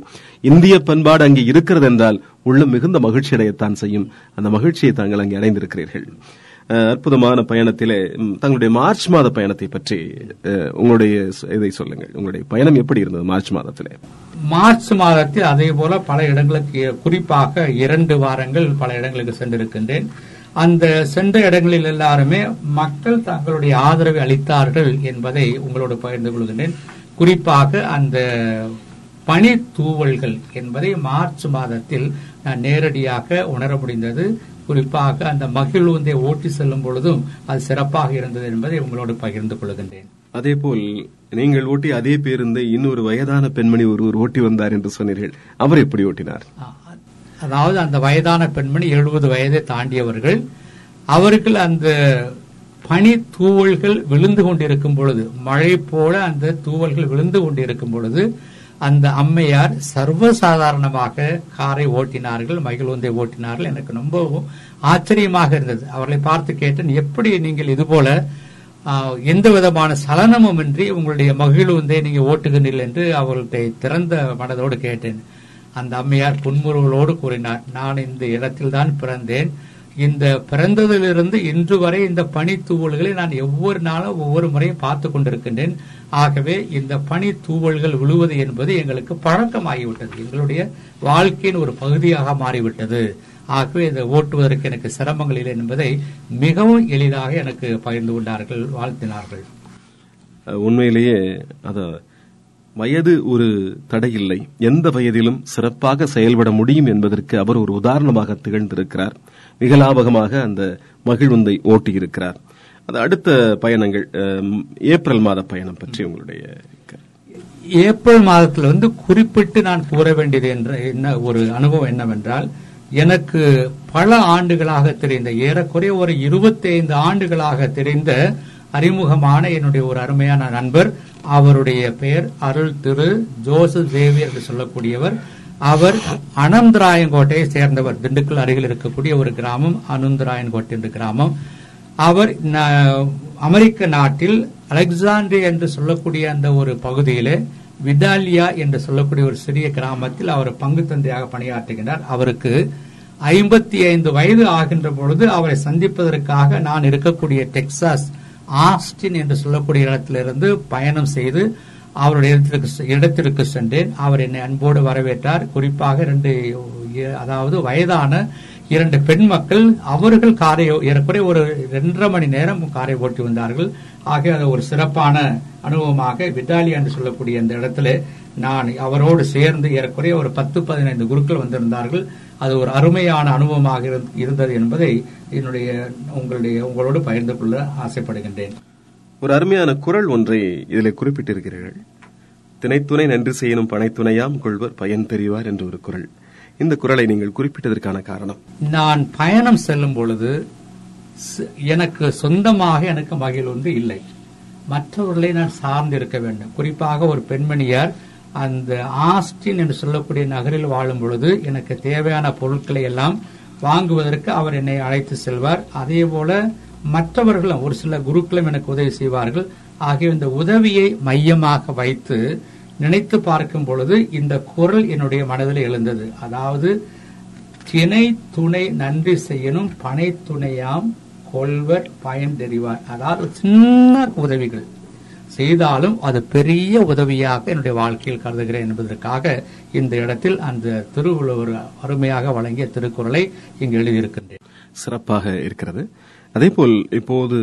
இந்திய பண்பாடு அங்கே இருக்கிறது என்றால் உள்ளம் மிகுந்த மகிழ்ச்சி அடையத்தான் செய்யும். அந்த மகிழ்ச்சியை தாங்கள் அங்கே அடைந்திருக்கிறீர்கள். அற்புதமான பயணத்திலே தங்களுடைய மார்ச் மாத பயணத்தை பற்றி உங்களுடைய இதை சொல்லுங்கள். உங்களுடைய பயணம் எப்படி இருந்தது மார்ச் மாதத்திலே? மார்ச் மாதத்தில் அதே போல பல இடங்களுக்கு, குறிப்பாக இரண்டு வாரங்கள் பல இடங்களுக்கு சென்றிருக்கின்றேன். அந்த சென்ற இடங்களில் எல்லாருமே மக்கள் தங்களுடைய ஆதரவை அளித்தார்கள் என்பதை உங்களோடு பகிர்ந்து கொள்கின்றேன். குறிப்பாக அந்த பனி தூவல்கள் என்பதை மார்ச் மாதத்தில் நான் நேரடியாக உணர முடிந்தது. குறிப்பாக அந்த மகிழ்வுந்தை ஓட்டி செல்லும் பொழுதும் அது சிறப்பாக இருந்தது என்பதை உங்களோடு பகிர்ந்து கொள்கின்றேன். அதே போல் நீங்கள் ஓட்டி அதே பேருந்தை இன்னொரு வயதான பெண்மணி ஒருவர் ஓட்டி வந்தார் என்று சொன்னீர்கள். அவர் எப்படி ஓட்டினார்? அதாவது அந்த வயதான பெண்மணி எழுபது வயதை தாண்டியவர்கள். அவர்கள் அந்த பனி தூவல்கள் விழுந்து கொண்டிருக்கும் பொழுது, மழை போல அந்த தூவல்கள் விழுந்து கொண்டிருக்கும் பொழுது அந்த அம்மையார் சர்வசாதாரணமாக காரை ஓட்டினார்கள், மகிழ்வுந்தை ஓட்டினார்கள். எனக்கு ரொம்பவும் ஆச்சரியமாக இருந்தது. அவர்களை பார்த்து கேட்டேன், எப்படி நீங்கள் இதுபோல எந்த விதமான சலனமும் இன்றி உங்களுடைய மகிழ்வுந்தை நீங்கள் ஓட்டுகிறீர்கள் என்று அவர்களை திறந்த மனதோடு கேட்டேன். அந்த அம்மையார் புன்முறுவலோடு கூறினார், நான் இந்த இடத்தில்தான் பிறந்தேன். இந்த பிறந்ததிலிருந்து இன்று வரை இந்த பனி தூவல்களை நான் ஒவ்வொரு நாளும் ஒவ்வொரு முறையும் பார்த்து கொண்டிருக்கின்றேன். ஆகவே இந்த பனி தூவல்கள் விழுவது என்பது எங்களுக்கு பழக்கமாகிவிட்டது, எங்களுடைய வாழ்க்கையின் ஒரு பகுதியாக மாறிவிட்டது. ஆகவே இதை ஓட்டுவதற்கு எனக்கு சிரமங்கள் இல்லை என்பதை மிகவும் எளிதாக எனக்கு பகிர்ந்து கொண்டார்கள், வாழ்த்தினார்கள். உண்மையிலேயே அத வயது ஒரு தடையில்லை, எந்த வயதிலும் சிறப்பாக செயல்பட முடியும் என்பதற்கு அவர் ஒரு உதாரணமாக திகழ்ந்திருக்கிறார். மிக லாபகமாக அந்த மகிழ்வுந்தை ஓட்டியிருக்கிறார். அது அடுத்த பயணங்கள், ஏப்ரல் மாத பயணம் பற்றி உங்களுடைய. ஏப்ரல் மாதத்தில் வந்து குறிப்பிட்டு நான் கூற வேண்டியது என்ற என்ன ஒரு அனுபவம் என்னவென்றால், எனக்கு பல ஆண்டுகளாக தெரிந்த, ஏறக்குறைய ஒரு இருபத்தைந்து ஆண்டுகளாக தெரிந்த அறிமுகமான என்னுடைய ஒரு அருமையான நண்பர், அவருடைய பெயர் அருள் திரு ஜோசப் ஜேவியர் என்று சொல்லக்கூடியவர். அவர் அனந்தராயன்கோட்டையை சேர்ந்தவர். திண்டுக்கல் அருகில் இருக்கக்கூடிய ஒரு கிராமம் அனந்தராயன்கோட்டை என்ற கிராமம். அவர் அமெரிக்க நாட்டில் அலெக்சாண்டிரியா என்று சொல்லக்கூடிய அந்த ஒரு பகுதியிலே விடாலியா என்று சொல்லக்கூடிய ஒரு சிறிய கிராமத்தில் அவர் பங்கு தந்தையாக பணியாற்றுகிறார். அவருக்கு ஐம்பத்தி ஐந்து வயது ஆகின்ற பொழுது அவரை சந்திப்பதற்காக நான் இருக்கக்கூடிய டெக்சாஸ் ஆஸ்டின் என்று சொல்லக்கூடிய இடத்திலிருந்து பயணம் செய்து அவருடைய இடத்திற்கு இடத்திற்கு சென்றேன். அவர் என்னை அன்போடு வரவேற்றார். குறிப்பாக இரண்டு அதாவது வயதான இரண்டு பெண் மக்கள், அவர்கள் காரை ஏறக்குறைய ஒரு இரண்டரை மணி நேரம் காரை ஓட்டி வந்தார்கள். ஆகிய அது ஒரு சிறப்பான அனுபவமாக விடாலியா என்று சொல்லக்கூடிய அந்த இடத்துல நான் அவரோடு சேர்ந்து ஏறக்குறைய ஒரு பத்து பதினைந்து குருக்கள் வந்திருந்தார்கள். அது ஒரு அருமையான அனுபவமாக இருந்தது என்பதை என்னுடைய உங்களுடைய உங்களோடு பகிர்ந்து கொள்ள ஆசைப்படுகின்றேன். ஒரு அருமையான குறள் ஒன்றை இதில் குறிப்பிட்டிருக்கிறீர்கள். தினைத்துணை நன்றி செய்யணும் பனைத்துணையாம் கொள்வர் பயன் தெரிவார் என்ற ஒரு குறள். இந்த குறளை நீங்கள் குறிப்பிட்டதற்கான காரணம், நான் பயணம் செல்லும் பொழுது எனக்கு சொந்தமாக எனக்கு மகிழ் ஒன்று இல்லை, மற்றவர்களை நான் சார்ந்து இருக்க வேண்டும். குறிப்பாக ஒரு பெண்மணியார் அந்த ஆஸ்டின் என்று சொல்லக்கூடிய நகரில் வாழும் பொழுது எனக்கு தேவையான பொருட்களை எல்லாம் வாங்குவதற்கு அவர் என்னை அழைத்து செல்வார். அதே போல மற்றவர்களும் ஒரு சில குருக்களும் எனக்கு உதவி செய்வார்கள். ஆகிய இந்த உதவியை மையமாக வைத்து நினைத்து பார்க்கும் பொழுது இந்த குறள் என்னுடைய மனதில் எழுந்தது. அதாவது, திணை துணை நன்றி செய்யணும் பனை துணையாம் கொள்வர் பயன் தெரிவார். அதாவது சின்ன உதவிகள் செய்தாலும் அது பெரிய உதவியாக என்னுடைய வாழ்க்கையில் கருதுகிறேன் என்பதற்காக இந்த இடத்தில் அந்த திருவள்ளுவர் அருமையாக வழங்கிய திருக்குறளை இங்கு எழுதியிருக்கின்றேன். சிறப்பாக இருக்கிறது. அதேபோல் இப்போது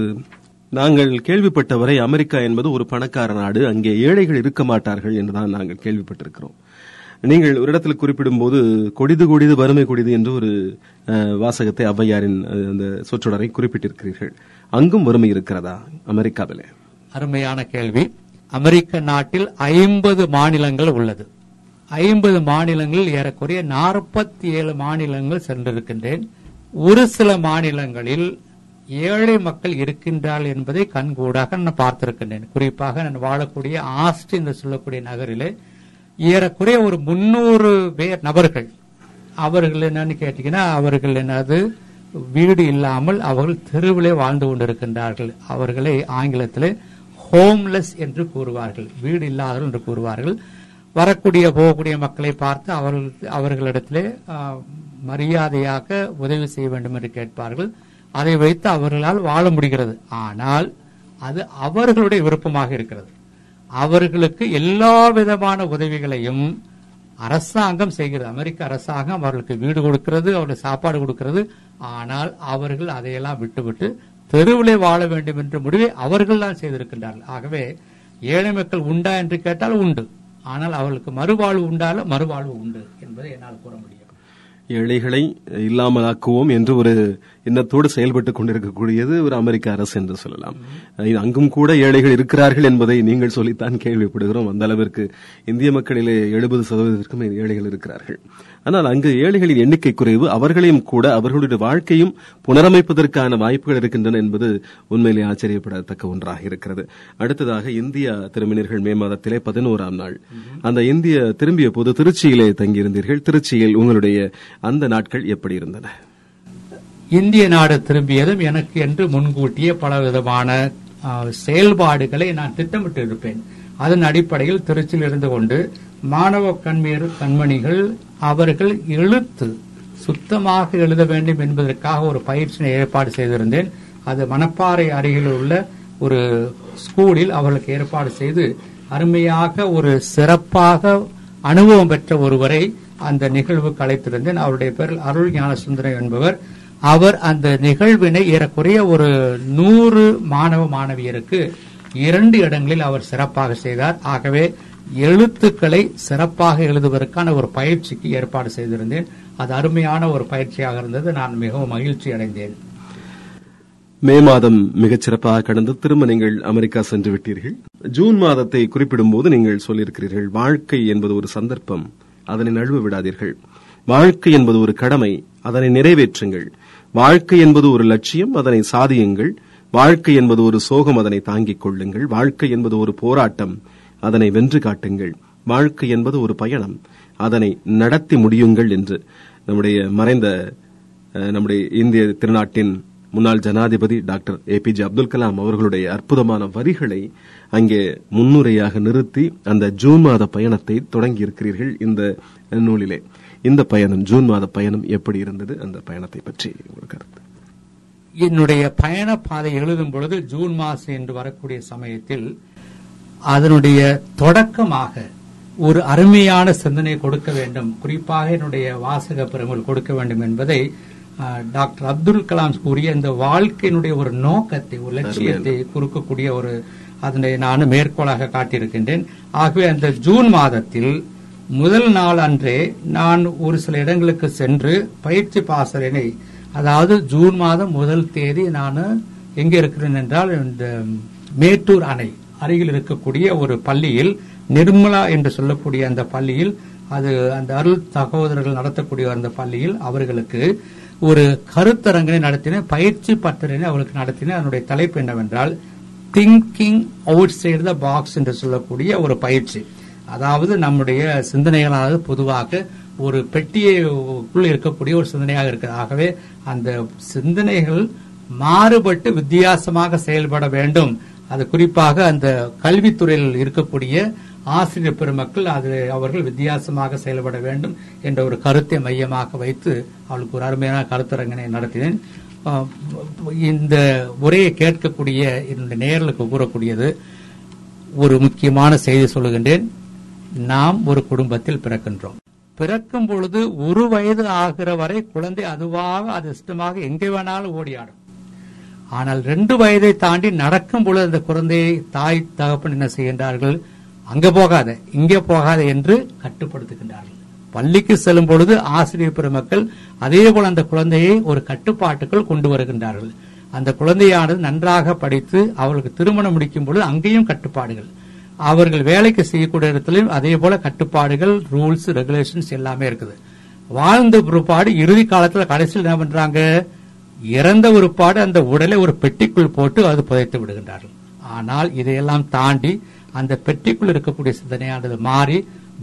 நாங்கள் கேள்விப்பட்டவரை அமெரிக்கா என்பது ஒரு பணக்கார நாடு, அங்கே ஏழைகள் இருக்க மாட்டார்கள் என்றுதான் நாங்கள் கேள்விப்பட்டிருக்கிறோம். நீங்கள் ஒரு இடத்தில் குறிப்பிடும் போது கொடிது கொடிது வறுமை கொடிது என்று ஒரு வாசகத்தை ஔவையாரின் அந்த சொற்றொடரை குறிப்பிட்டிருக்கிறீர்கள். அங்கும் வறுமை இருக்கிறதா அமெரிக்காவில்? அருமையான கேள்வி. அமெரிக்க நாட்டில் ஐம்பது மாநிலங்கள் உள்ளது. ஐம்பது மாநிலங்களில் ஏறக்குறைய நாற்பத்தி ஏழு மாநிலங்கள் சென்றிருக்கின்றேன். ஒரு சில மாநிலங்களில் ஏழை மக்கள் இருக்கின்றார்கள் என்பதை கண்கூடாக நான் பார்த்திருக்கின்றேன். குறிப்பாக நான் வாழக்கூடிய ஆஸ்டின் என்று சொல்லக்கூடிய நகரில் ஏறக்குறைய ஒரு முன்னூறு பேர் நபர்கள். அவர்கள் என்னன்னு கேட்டீங்கன்னா, அவர்கள் என்னது வீடு இல்லாமல் அவர்கள் தெருவிலே வாழ்ந்து கொண்டிருக்கின்றார்கள். அவர்களை ஆங்கிலத்தில் ஹோம்லெஸ் என்று கூறுவார்கள், வீடு இல்லாதவர்கள் என்று கூறுவார்கள். வரக்கூடிய போகக்கூடிய மக்களை பார்த்து அவர்கள் அவர்களிடத்திலே மரியாதையாக உதவி செய்ய வேண்டும் என்று கேட்பார்கள். அதை வைத்து அவர்களால் வாழ முடிகிறது. ஆனால் அது அவர்களுடைய விருப்பமாக இருக்கிறது. அவர்களுக்கு எல்லா விதமான உதவிகளையும் அரசாங்கம் செய்கிறது. அமெரிக்க அரசாங்கம் அவர்களுக்கு வீடு கொடுக்கிறது, அவர்களுக்கு சாப்பாடு கொடுக்கிறது. ஆனால் அவர்கள் அதையெல்லாம் விட்டுவிட்டு தெருவிலே வாழ வேண்டும் என்ற முடிவை அவர்கள் தான் செய்திருக்கின்றார்கள். ஆகவே ஏழை மக்கள் உண்டா என்று கேட்டால் உண்டு, ஆனால் அவர்களுக்கு மறுவாழ்வு உண்டால மறுவாழ்வு உண்டு என்பதை என்னால் கூற முடியும். ஏழைகளை இல்லாமலாக்குவோம் என்று ஒரு எண்ணத்தோடு செயல்பட்டுக் கொண்டிருக்கக்கூடியது ஒரு அமெரிக்க அரசு என்று சொல்லலாம். அங்கும் கூட ஏழைகள் இருக்கிறார்கள் என்பதை நீங்கள் சொல்லித்தான் கேள்விப்படுகிறோம். அந்த அளவிற்கு இந்திய மக்களிலே எழுபது சதவீதத்திற்கும் ஏழைகள் இருக்கிறார்கள். ஆனால் அங்கு ஏழைகளின் எண்ணிக்கை குறைவு. அவர்களையும் கூட அவர்களுடைய வாழ்க்கையும் புனரமைப்பதற்கான வாய்ப்புகள் இருக்கின்றன என்பது உண்மையிலே ஆச்சரியப்படத்தக்க ஒன்றாக இருக்கிறது. அடுத்ததாக இந்தியா திரும்பினீர்கள் மே மாதத்திலே பதினோராம் நாள். அந்த இந்திய திரும்பிய போது திருச்சியிலே தங்கியிருந்தீர்கள். திருச்சியில் உங்களுடைய அந்த நாட்கள் எப்படி இருந்தன? இந்திய நாடு திரும்பியதும் எனக்கு என்று முன்கூட்டிய பலவிதமான செயல்பாடுகளை நான் திட்டமிட்டு இருப்பேன். அதன் அடிப்படையில் திருச்சியில் இருந்து கொண்டு மாணவ கண்மீர் கண்மணிகள் அவர்கள் எழுத்து சுத்தமாக எழுத வேண்டும் என்பதற்காக ஒரு பயிற்சியை ஏற்பாடு செய்திருந்தேன். அது மணப்பாறை அருகில் உள்ள ஒரு ஸ்கூலில் அவர்களுக்கு ஏற்பாடு செய்து அருமையாக ஒரு சிறப்பாக அனுபவம் பெற்ற ஒருவரை அந்த நிகழ்வுக்கு அழைத்திருந்தேன். அவருடைய பேர் அருள் ஞானசுந்தரம் என்பவர். அவர் அந்த நிகழ்வினை ஏறக்குறைய ஒரு நூறு மாணவ மாணவியருக்கு இரண்டு இடங்களில் அவர் சிறப்பாக செய்தார். ஆகவே எழுத்துக்களை சிறப்பாக எழுதுவதற்கான ஒரு பயிற்சிக்கு ஏற்பாடு செய்திருந்தேன். அது அருமையான ஒரு பயிற்சியாக இருந்தது. நான் மிகவும் மகிழ்ச்சி அடைந்தேன். மே மாதம் மிகச்சிறப்பாக கடந்து திரும்ப நீங்கள் அமெரிக்கா சென்று விட்டீர்கள். ஜூன் மாதத்தை குறிப்பிடும் போது நீங்கள் சொல்லியிருக்கிறீர்கள், வாழ்க்கை என்பது ஒரு சந்தர்ப்பம், அதனை நழுவ விடாதீர்கள். வாழ்க்கை என்பது ஒரு கடமை, அதனை நிறைவேற்றுங்கள். வாழ்க்கை என்பது ஒரு லட்சியம், அதனை சாதியுங்கள். வாழ்க்கை என்பது ஒரு சோகம், அதனை தாங்கிக் கொள்ளுங்கள். வாழ்க்கை என்பது ஒரு போராட்டம், அதனை வென்று காட்டுங்கள். வாழ்க்கை என்பது ஒரு பயணம், அதனை நடத்தி முடியுங்கள் என்று நம்முடைய மறைந்த நம்முடைய இந்திய திருநாட்டின் முன்னாள் ஜனாதிபதி doctor A P J Abdul Kalam அவர்களுடைய அற்புதமான வரிகளை அங்கே முன்னுரையாக நிறுத்தி அந்த ஜூன் மாத பயணத்தை தொடங்கியிருக்கிறீர்கள் இந்த நூலிலே. இந்த பயணம், ஜூன் மாத பயணம் எப்படி இருந்தது? அந்த பயணத்தை பற்றி ஒரு கருத்து. என்னுடைய பயண பாதை எழுதும் பொழுது ஜூன் மாசம் என்று வரக்கூடிய சமயத்தில் அதனுடைய தொடக்கமாக ஒரு அருமையான சிந்தனை கொடுக்க வேண்டும், குறிப்பாக என்னுடைய வாசக பெருமல் கொடுக்க வேண்டும் என்பதை டாக்டர் அப்துல் கலாம் கூறிய இந்த வாழ்க்கையினுடைய ஒரு நோக்கத்தை, ஒரு லட்சியத்தை கொடுக்கக்கூடிய ஒரு அதனை நான் மேற்கோளாக காட்டியிருக்கின்றேன். ஆகவே அந்த ஜூன் மாதத்தில் முதல் நாள் அன்றே நான் ஒரு சில இடங்களுக்கு சென்று பயிற்சி பாசறையை, அதாவது ஜூன் மாதம் முதல் தேதி நான் எங்கே இருக்கிறேன் என்றால் இந்த மேட்டூர் அணை அருகில் இருக்கக்கூடிய ஒரு பள்ளியில், நிர்மலா என்று சொல்லக்கூடிய அந்த பள்ளியில், அது அந்த அருள் சகோதரர்கள் நடத்தக்கூடிய அந்த பள்ளியில் அவர்களுக்கு ஒரு கருத்தரங்கனை நடத்தினேன், பயிற்சி பத்திரனை அவர்களுக்கு நடத்தினேன். அதனுடைய தலைப்பு என்னவென்றால் thinking outside the box என்று சொல்லக்கூடிய ஒரு பயிற்சி. அதாவது நம்முடைய சிந்தனைகளானது பொதுவாக ஒரு பெட்டியைக்குள் இருக்கக்கூடிய ஒரு சிந்தனையாக இருக்கிறது. ஆகவே அந்த சிந்தனைகள் மாறுபட்டு வித்தியாசமாக செயல்பட வேண்டும். அது குறிப்பாக அந்த கல்வித்துறையில் இருக்கக்கூடிய ஆசிரியர் பெருமக்கள் அது அவர்கள் வித்தியாசமாக செயல்பட வேண்டும் என்ற ஒரு கருத்தை மையமாக வைத்து அவளுக்கு ஒரு அருமையான கருத்தரங்கனை நடத்தினேன். இந்த உரையை கேட்கக்கூடிய என்னுடைய நேயர்களுக்கு கூறக்கூடியது ஒரு முக்கியமான செய்தி சொல்லுகின்றேன். நாம் ஒரு குடும்பத்தில் பிறக்கின்றோம். பிறக்கும் பொழுது ஒரு வயது ஆகிற வரை குழந்தை அதுவாக அது இஷ்டமாக எங்கே வேணாலும் ஓடியாடும். ஆனால் ரெண்டு வயதை தாண்டி நடக்கும் பொழுது அந்த குழந்தையை தாய் தகப்பன் என்ன செய்கின்றார்கள், அங்க போகாத இங்கே போகாத என்று கட்டுப்படுத்துகின்றார்கள். பள்ளிக்கு செல்லும் பொழுது ஆசிரியர் பெருமக்கள் அதேபோல் அந்த குழந்தையை ஒரு கட்டுப்பாட்டுக்குள் கொண்டு வருகின்றார்கள். அந்த குழந்தையானது நன்றாக படித்து அவர்களுக்கு திருமணம் முடிக்கும் பொழுது அங்கேயும் கட்டுப்பாடுகள், அவர்கள் வேலைக்கு செய்யக்கூடிய இடத்திலும் அதே போல கட்டுப்பாடுகள், ரூல்ஸ் ரெகுலேஷன்ஸ் எல்லாமே இருக்குது. வாழ்ந்த ஒருபாடு இறுதி காலத்தில் கடைசியில் என்ன பண்றாங்க, இறந்த ஒருபாடு அந்த உடலை ஒரு பெட்டிக்குள் போட்டு அது புதைத்து விடுகின்றார்கள். ஆனால் இதையெல்லாம் தாண்டி அந்த பெட்டிக்குள் இருக்கக்கூடிய சிந்தனையானது மாறி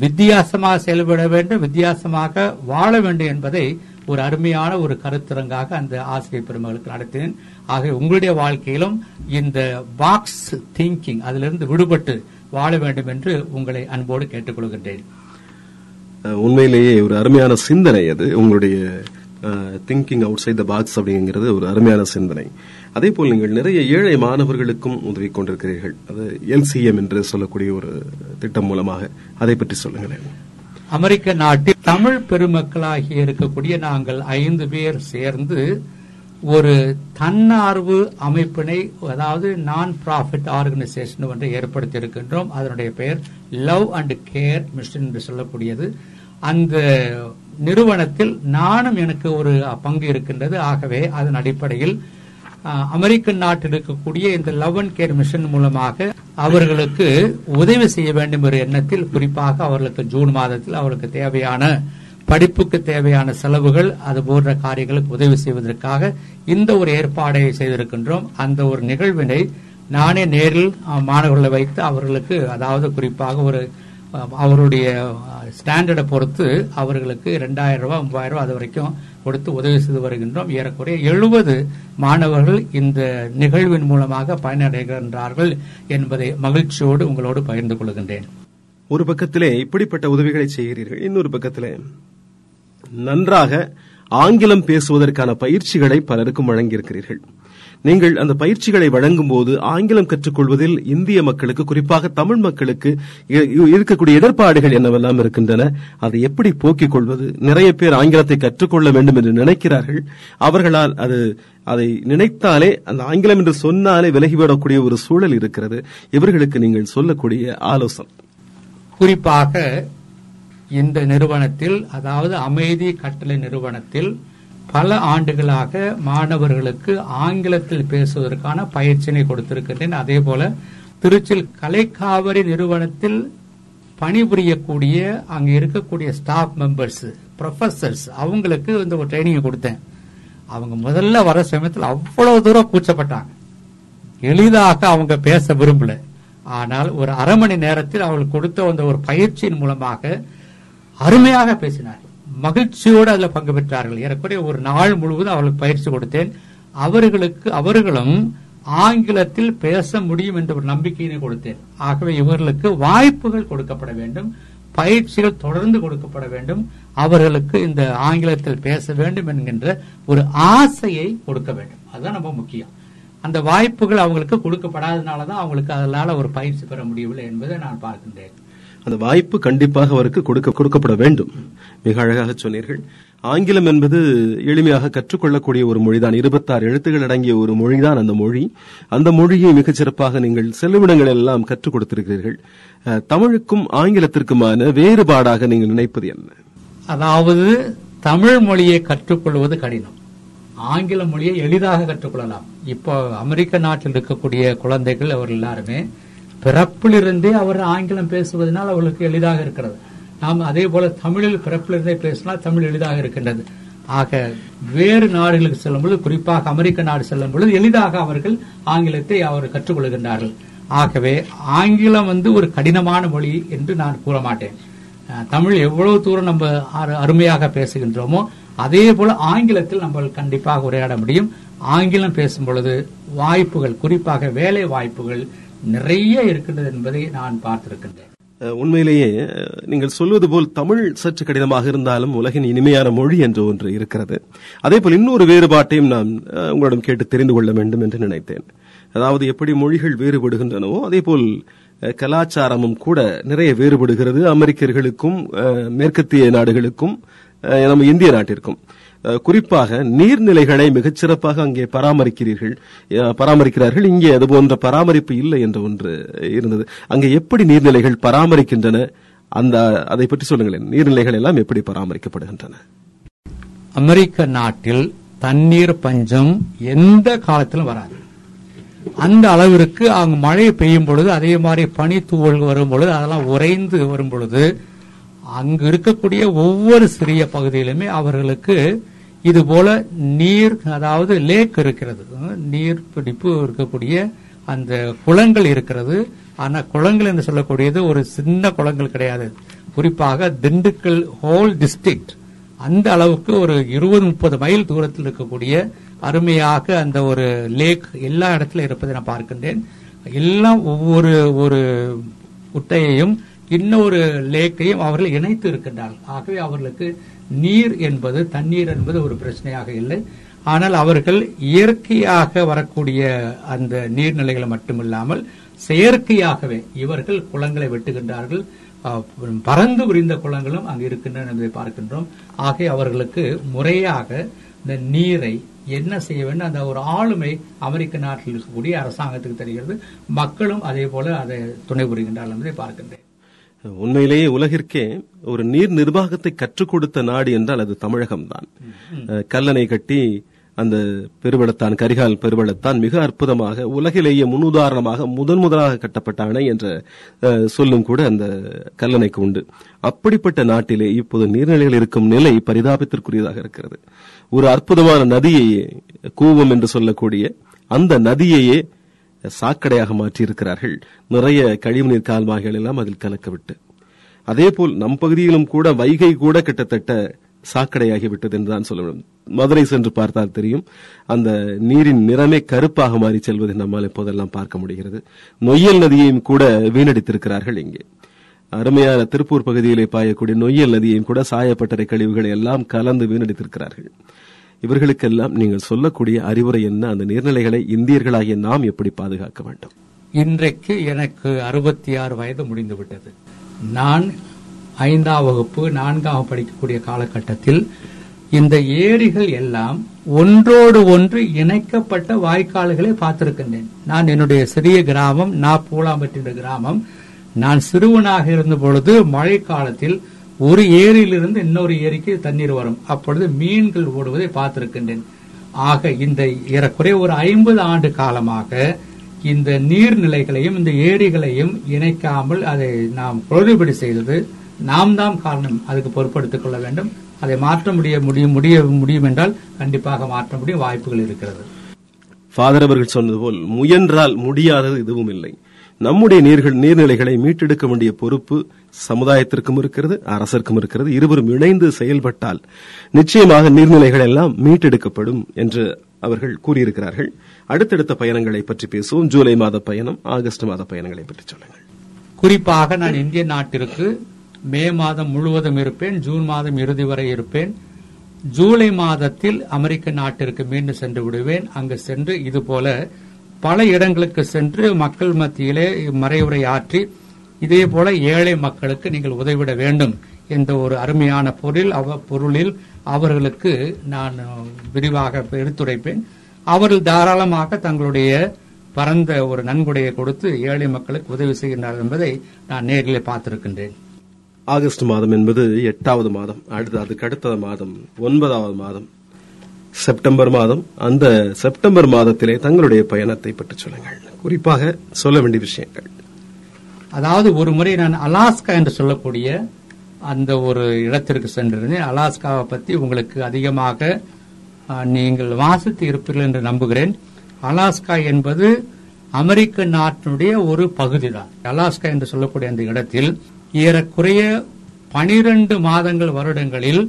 வித்தியாசமாக செயல்பட வேண்டும், வித்தியாசமாக வாழ வேண்டும் என்பதை ஒரு அருமையான ஒரு கருத்தரங்காக அந்த ஆசிரியர் பெருமக்களுக்கு நடத்தினேன். ஆகவே உங்களுடைய வாழ்க்கையிலும் இந்த பாக்ஸ் திங்கிங் அதிலிருந்து விடுபட்டு வாழ வேண்டும் என்று உங்களை அன்போடு கேட்டுக்கொள்கின்றேன். உண்மையிலேயே ஒரு அருமையான சிந்தனை அது, உங்களுடைய thinking outside the box அப்படிங்கிறது ஒரு அருமையான சிந்தனை. அதே போல் நீங்கள் நிறைய ஏழை மாணவர்களுக்கும் உதவி கொண்டிருக்கிறீர்கள், அது எல்சிஎம் என்று சொல்லக்கூடிய ஒரு திட்டம் மூலமாக, அதை பற்றி சொல்லுங்கள். அமெரிக்க நாட்டில் தமிழ் பெருமக்களாகிய இருக்கக்கூடிய நாங்கள் ஐந்து பேர் சேர்ந்து ஒரு தன்னார்வ அமைப்பினை, அதாவது நான் ப்ராஃபிட் ஆர்கனைசேஷன் ஒன்றை ஏற்படுத்தி இருக்கின்றோம். அதனுடைய பெயர் லவ் அண்ட் கேர் மிஷன் என்று சொல்லக்கூடியது. அந்த நிறுவனத்தில் நானும் எனக்கு ஒரு பங்கு இருக்கின்றது. ஆகவே அதன் அடிப்படையில் அமெரிக்க நாட்டில் இருக்கக்கூடிய இந்த லவ் அண்ட் கேர் மிஷன் மூலமாக அவர்களுக்கு உதவி செய்ய வேண்டும் என்ற எண்ணத்தில், குறிப்பாக அவர்களுக்கு ஜூன் மாதத்தில் அவர்களுக்கு தேவையான படிப்புக்கு தேவையான செலவுகள் அது போன்ற காரியங்களுக்கு உதவி செய்வதற்காக இந்த ஒரு ஏற்பாடை செய்திருக்கின்றோம். அந்த ஒரு நிகழ்வினை நானே நேரில் மாணவர்களை வைத்து அவர்களுக்கு, அதாவது குறிப்பாக ஒரு அவருடைய ஸ்டாண்டர்டை பொறுத்து அவர்களுக்கு ரெண்டாயிரம் ரூபாய் மூவாயிரம் ரூபாய் அது வரைக்கும் கொடுத்து உதவி செய்து வருகின்றோம். ஏறக்குறைய எழுபது மாணவர்கள் இந்த நிகழ்வின் மூலமாக பயனடைகின்றார்கள் என்பதை மகிழ்ச்சியோடு உங்களோடு பகிர்ந்து கொள்கின்றேன். ஒரு பக்கத்திலே இப்படிப்பட்ட உதவிகளை செய்கிறீர்கள், இன்னொரு பக்கத்திலே நன்றாக ஆங்கிலம் பேசுவதற்கான பயிற்சிகளை பலருக்கும் வழங்கியிருக்கிறீர்கள். நீங்கள் அந்த பயிற்சிகளை வழங்கும் போது ஆங்கிலம் கற்றுக்கொள்வதில் இந்திய மக்களுக்கு, குறிப்பாக தமிழ் மக்களுக்கு இருக்கக்கூடிய இடர்பாடுகள் என்னவெல்லாம் இருக்கின்றன, அதை எப்படி போக்கிக் கொள்வது? நிறைய பேர் ஆங்கிலத்தை கற்றுக்கொள்ள வேண்டும் என்று நினைக்கிறார்கள். அவர்களால் அது அதை நினைத்தாலே, அந்த ஆங்கிலம் என்று சொன்னாலே விலகிவிடக்கூடிய ஒரு சூழல் இருக்கிறது. இவர்களுக்கு நீங்கள் சொல்லக்கூடிய ஆலோசனை, குறிப்பாக இந்த நிறுவனத்தில், அதாவது அமைதி கட்டளை நிறுவனத்தில் பல ஆண்டுகளாக மாணவர்களுக்கு ஆங்கிலத்தில் பேசுவதற்கான பயிற்சியினை கொடுத்திருக்கின்றேன். அதே போல திருச்சியில் கலைக்காவிரி நிறுவனத்தில் பணிபுரியக்கூடிய அங்கே இருக்கக்கூடிய ஸ்டாஃப் மெம்பர்ஸ், ப்ரொஃபசர்ஸ், அவங்களுக்கு இந்த ஒரு ட்ரைனிங் கொடுத்தேன். அவங்க முதல்ல வர சமயத்தில் அவ்வளவு தூரம் கூச்சப்பட்டாங்க, எளிதாக அவங்க பேச விரும்பல. ஆனால் ஒரு அரை மணி நேரத்தில் அவங்களுக்கு கொடுத்த அந்த ஒரு பயிற்சியின் மூலமாக அருமையாக பேசினார், மகிழ்ச்சியோடு அதில் பங்கு பெற்றார்கள். ஏறக்குறைய ஒரு நாள் முழுவதும் அவர்களுக்கு பயிற்சி கொடுத்தேன். அவர்களுக்கு அவர்களும் ஆங்கிலத்தில் பேச முடியும் என்ற ஒரு நம்பிக்கையினை கொடுத்தேன். ஆகவே இவர்களுக்கு வாய்ப்புகள் கொடுக்கப்பட வேண்டும், பயிற்சிகள் தொடர்ந்து கொடுக்கப்பட வேண்டும், அவர்களுக்கு இந்த ஆங்கிலத்தில் பேச வேண்டும் என்கின்ற ஒரு ஆசையை கொடுக்க வேண்டும். அதுதான் ரொம்ப முக்கியம். அந்த வாய்ப்புகள் அவங்களுக்கு கொடுக்கப்படாததுனாலதான் அவங்களுக்கு அதனால ஒரு பயிற்சி பெற முடியவில்லை என்பதை நான் பார்க்கின்றேன். அந்த வாய்ப்பு கண்டிப்பாக அவருக்கு கொடுக்க கொடுக்கப்பட வேண்டும். மிக அழகாக சொன்னீர்கள். ஆங்கிலம் என்பது எளிமையாக கற்றுக்கொள்ளக்கூடிய ஒரு மொழிதான். இருபத்தாறு எழுத்துக்கள் அடங்கிய ஒரு மொழிதான் அந்த மொழி. அந்த மொழியை மிகச் சிறப்பாக நீங்கள் செல்லுமிடங்கள் எல்லாம் கற்றுக் கொடுத்திருக்கிறீர்கள். தமிழுக்கும் ஆங்கிலத்திற்குமான வேறுபாடாக நீங்கள் நினைப்பது என்ன? அதாவது தமிழ் மொழியை கற்றுக்கொள்வது கடினம், ஆங்கில மொழியை எளிதாக கற்றுக்கொள்ளலாம். இப்போ அமெரிக்க நாட்டில் இருக்கக்கூடிய குழந்தைகள் அவர்கள் எல்லாருமே பிறப்பிலிருந்தே அவர் ஆங்கிலம் பேசுவதனால் அவர்களுக்கு எளிதாக இருக்கிறது. நாம் அதே போல தமிழில் பிறப்பிலிருந்தே பேசினால் தமிழ் எளிதாக இருக்கின்றது. ஆக வேறு நாடுகளுக்கு செல்லும்பொழுது, குறிப்பாக அமெரிக்க நாடு செல்லும் பொழுது எளிதாக அவர்கள் ஆங்கிலத்தை அவர் கற்றுக்கொள்கின்றார்கள். ஆகவே ஆங்கிலம் வந்து ஒரு கடினமான மொழி என்று நான் கூற மாட்டேன். தமிழ் எவ்வளவு தூரம் நம்ம அருமையாக பேசுகின்றோமோ அதே போல ஆங்கிலத்தில் நம்ம கண்டிப்பாக உரையாட முடியும். ஆங்கிலம் பேசும் பொழுது வாய்ப்புகள், குறிப்பாக வேலை வாய்ப்புகள் நிறைய இருக்கின்றது என்பதை நான் பார்த்திருக்கின்றேன். உண்மையிலேயே நீங்கள் சொல்வது போல் தமிழ் சற்று கடினமாக இருந்தாலும் உலகின் இனிமையான மொழி என்று ஒன்று இருக்கிறது. அதேபோல் இன்னொரு வேறுபாட்டையும் நான் உங்களிடம் கேட்டு தெரிந்து கொள்ள வேண்டும் என்று நினைத்தேன். அதாவது எப்படி மொழிகள் வேறுபடுகின்றனவோ அதேபோல் கலாச்சாரமும் கூட நிறைய வேறுபடுகிறது. அமெரிக்கர்களுக்கும் மேற்கத்திய நாடுகளுக்கும் நம்ம இந்திய நாட்டிற்கும் குறிப்பாக நீர்நிலைகளை மிகச்சிறப்பாக அங்கே பராமரிக்கிறீர்கள் பராமரிக்கிறார்கள் இங்கே அதுபோன்ற பராமரிப்பு இல்லை என்ற ஒன்று இருந்தது. அங்கே எப்படி நீர்நிலைகள் பராமரிக்கின்றன, அந்த அதை பற்றி சொல்லுங்களேன். நீர்நிலைகள் எல்லாம் எப்படி பராமரிக்கப்படுகின்றன? அமெரிக்க நாட்டில் தண்ணீர் பஞ்சம் எந்த காலத்திலும் வராது. அந்த அளவிற்கு அங்கு மழை பெய்யும் பொழுது, அதே மாதிரி பனி தூவல் வரும் பொழுது, அதெல்லாம் உறைந்து வரும் பொழுது அங்கு இருக்கக்கூடிய ஒவ்வொரு சிறிய பகுதியிலுமே அவர்களுக்கு இதுபோல நீர், அதாவது லேக் இருக்கிறது, நீர் பிடிப்பு இருக்கக்கூடிய அந்த குளங்கள் இருக்கிறது. ஆனால் குளங்கள் என்று சொல்லக்கூடியது ஒரு சின்ன குளங்கள் கிடையாது. குறிப்பாக திண்டுக்கல் ஹோல் டிஸ்ட்ரிக்ட் அந்த அளவுக்கு ஒரு இருபது முப்பது மைல் தூரத்தில் இருக்கக்கூடிய அருமையாக அந்த ஒரு லேக் எல்லா இடத்துல இருப்பதை நான் பார்க்கின்றேன். எல்லாம் ஒவ்வொரு ஒரு குட்டையையும் இன்னொரு லேக்கையும் அவர்கள் இணைத்து இருக்கின்றார்கள். ஆகவே அவர்களுக்கு நீர் என்பது, தண்ணீர் என்பது ஒரு பிரச்சனையாக இல்லை. ஆனால் அவர்கள் இயற்கையாக வரக்கூடிய அந்த நீர்நிலைகளை மட்டுமில்லாமல் செயற்கையாகவே இவர்கள் குளங்களை வெட்டுகின்றார்கள். பறந்து விரிந்த குளங்களும் அங்கு இருக்கின்றன என்பதை பார்க்கின்றோம். ஆகவே அவர்களுக்கு முறையாக இந்த நீரை என்ன செய்ய வேண்டும் அந்த ஒரு ஆளுமை அமெரிக்க நாட்டில் இருக்கக்கூடிய அரசாங்கத்துக்கு தெரிகிறது. மக்களும் அதே போல அதை துணை புரிகின்றார்கள் என்பதை பார்க்கின்றேன். உண்மையிலேயே உலகிற்கே ஒரு நீர் நிர்வாகத்தை கற்றுக் கொடுத்த நாடு என்றால் அது தமிழகம்தான். கல்லணை கட்டி அந்த பெருவெள்ளத்தான், கரிகால் பெருவெள்ளத்தான் மிக அற்புதமாக உலகிலேயே முன்னுதாரணமாக முதன் முதலாக கட்டப்பட்ட அணை என்ற சொல்லும் கூட அந்த கல்லணைக்கு உண்டு. அப்படிப்பட்ட நாட்டிலே இப்போது நீர்நிலைகள் இருக்கும் நிலை பரிதாபத்திற்குரியதாக இருக்கிறது. ஒரு அற்புதமான நதியையே, கூவம் என்று சொல்லக்கூடிய அந்த நதியையே சாக்கடையாக மாற்றியிருக்கிறார்கள். நிறைய கழிவுநீர் கால்வாய்கள் எல்லாம் அதில் கலக்கவிட்டு, அதேபோல் நம் பகுதியிலும் கூட வைகை கூட கிட்டத்தட்ட சாக்கடையாகிவிட்டது என்றுதான் சொல்ல வேண்டும். மதுரை சென்று பார்த்தால் தெரியும், அந்த நீரின் நிறமே கருப்பாக மாறி செல்வதை நம்மால் இப்போதெல்லாம் பார்க்க முடிகிறது. நொய்யல் நதியையும் கூட வீணடித்திருக்கிறார்கள். இங்கே அருமையான திருப்பூர் பகுதியிலே பாயக்கூடிய நொய்யல் நதியையும் கூட சாயப்பட்டறை கழிவுகளை எல்லாம் கலந்து வீணடித்திருக்கிறார்கள். இவர்களுக்கெல்லாம் நீங்கள் சொல்லக்கூடிய அறிவுரை என்ன? அந்த நீர்நிலைகளை இந்தியர்களாகிய நாம் எப்படி பாதுகாக்க வேண்டும்? இன்றைக்கு எனக்கு அறுபத்தி ஆறு வயது முடிந்துவிட்டது. நான் ஐந்தாம் வகுப்பு நான்காம் படிக்கக்கூடிய காலகட்டத்தில் இந்த ஏரிகள் எல்லாம் ஒன்றோடு ஒன்று இணைக்கப்பட்ட வாய்க்கால்களை பார்த்திருக்கின்றேன். நான் என்னுடைய சிறிய கிராமம், நான் பூலாம்பட்டின்ற கிராமம், நான் சிறுவனாக இருந்த பொழுது மழை காலத்தில் ஒரு ஏரியிலிருந்து இன்னொரு ஏரிக்கு தண்ணீர் வரும். அப்பொழுது மீன்கள் ஓடுவதை பார்த்திருக்கின்றேன். ஆக இந்த ஏறக்குறைய ஒரு ஐம்பது ஆண்டு காலமாக இந்த நீர்நிலைகளையும் இந்த ஏரிகளையும் இணைக்காமல் அதை நாம் குளறுபடி செய்தது நாம் தான் காரணம். அதுக்கு பொறுப்படுத்திக் கொள்ள வேண்டும். அதை மாற்ற முடிய முடியும் முடிய முடியும் என்றால் கண்டிப்பாக மாற்ற முடியும், வாய்ப்புகள் இருக்கிறது. ஃபாதர் அவர்கள் சொன்னது போல் முயன்றால் முடியாதது எதுவும் இல்லை. நம்முடைய நீர்கள் நீர்நிலைகளை மீட்டெடுக்க வேண்டிய பொறுப்பு சமுதாயத்திற்கும் இருக்கிறது, அரசிற்கும் இருக்கிறது. இருவரும் இணைந்து செயல்பட்டால் நிச்சயமாக நீர்நிலைகள் எல்லாம் மீட்டெடுக்கப்படும் என்று அவர்கள் கூறியிருக்கிறார்கள். அடுத்தடுத்த பயணங்களை பற்றி பேசுவோம். ஜூலை மாத பயணம், ஆகஸ்ட் மாத பயணங்களை பற்றி சொல்லுங்கள். குறிப்பாக நான் இந்திய நாட்டிற்கு மே மாதம் முழுவதும் இருப்பேன். ஜூன் மாதம் இறுதி வரை இருப்பேன். ஜூலை மாதத்தில் அமெரிக்க நாட்டிற்கு மீண்டும் சென்று விடுவேன். அங்கு சென்று இதுபோல பல இடங்களுக்கு சென்று மக்கள் மத்தியிலே மறைவுரை ஆற்றி இதே போல ஏழை மக்களுக்கு நீங்கள் உதவிட வேண்டும் என்ற ஒரு அருமையான பொருள் அவ பொருளில் அவர்களுக்கு நான் விரிவாக எடுத்துரைப்பேன். அவர்கள் தாராளமாக தங்களுடைய பரந்த ஒரு நன்கொடையை கொடுத்து ஏழை மக்களுக்கு உதவி செய்கின்றார்கள் என்பதை நான் நேரிலே பார்த்திருக்கின்றேன். ஆகஸ்ட் மாதம் என்பது எட்டாவது மாதம். அடுத்து அதுக்கு அடுத்த மாதம் ஒன்பதாவது மாதம் செப்டம்பர் மாதம். அந்த செப்டம்பர் மாதத்திலே தங்களுடைய பயணத்தை பற்றி சொல்லுங்கள். குறிப்பாக சொல்ல வேண்டிய விஷயங்கள், அதாவது ஒரு முறை நான் அலாஸ்கா என்று சொல்லக்கூடிய அந்த ஒரு இடத்திற்கு சென்றிருந்தேன். அலாஸ்காவை பற்றி உங்களுக்கு அதிகமாக நீங்கள் வாசித்து இருப்பீர்கள் என்று நம்புகிறேன். அலாஸ்கா என்பது அமெரிக்க நாட்டினுடைய ஒரு பகுதி தான். அலாஸ்கா என்று சொல்லக்கூடிய அந்த இடத்தில் ஏறக்குறைய பனிரெண்டு மாதங்கள் வருடங்களில்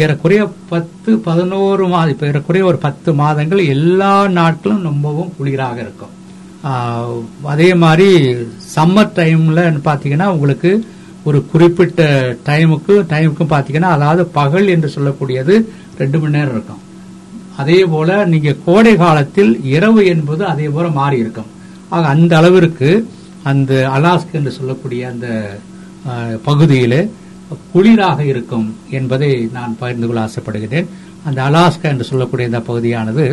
ஏறக்குறைய பத்து பதினோரு மாதம் இப்போ ஏறக்குறைய ஒரு பத்து மாதங்கள் எல்லா நாட்களும் ரொம்பவும் குளிராக இருக்கும். அதே மாதிரி சம்மர் டைமில் பார்த்தீங்கன்னா உங்களுக்கு ஒரு குறிப்பிட்ட டைமுக்கு டைமுக்கும் பார்த்தீங்கன்னா அதாவது பகல் என்று சொல்லக்கூடியது ரெண்டு மணி நேரம் இருக்கும். அதே போல் நீங்கள் கோடை காலத்தில் இரவு என்பது அதே போல் மாறி இருக்கும். ஆக அந்த அளவிற்கு அந்த அலாஸ்கா என்று சொல்லக்கூடிய அந்த பகுதியில் குளிராக இருக்கும் என்பதை நான் பகிர்ந்து கொள்ள ஆசைப்படுகிறேன். அந்த அலாஸ்கா என்று சொல்லக்கூடிய இந்த பகுதியானது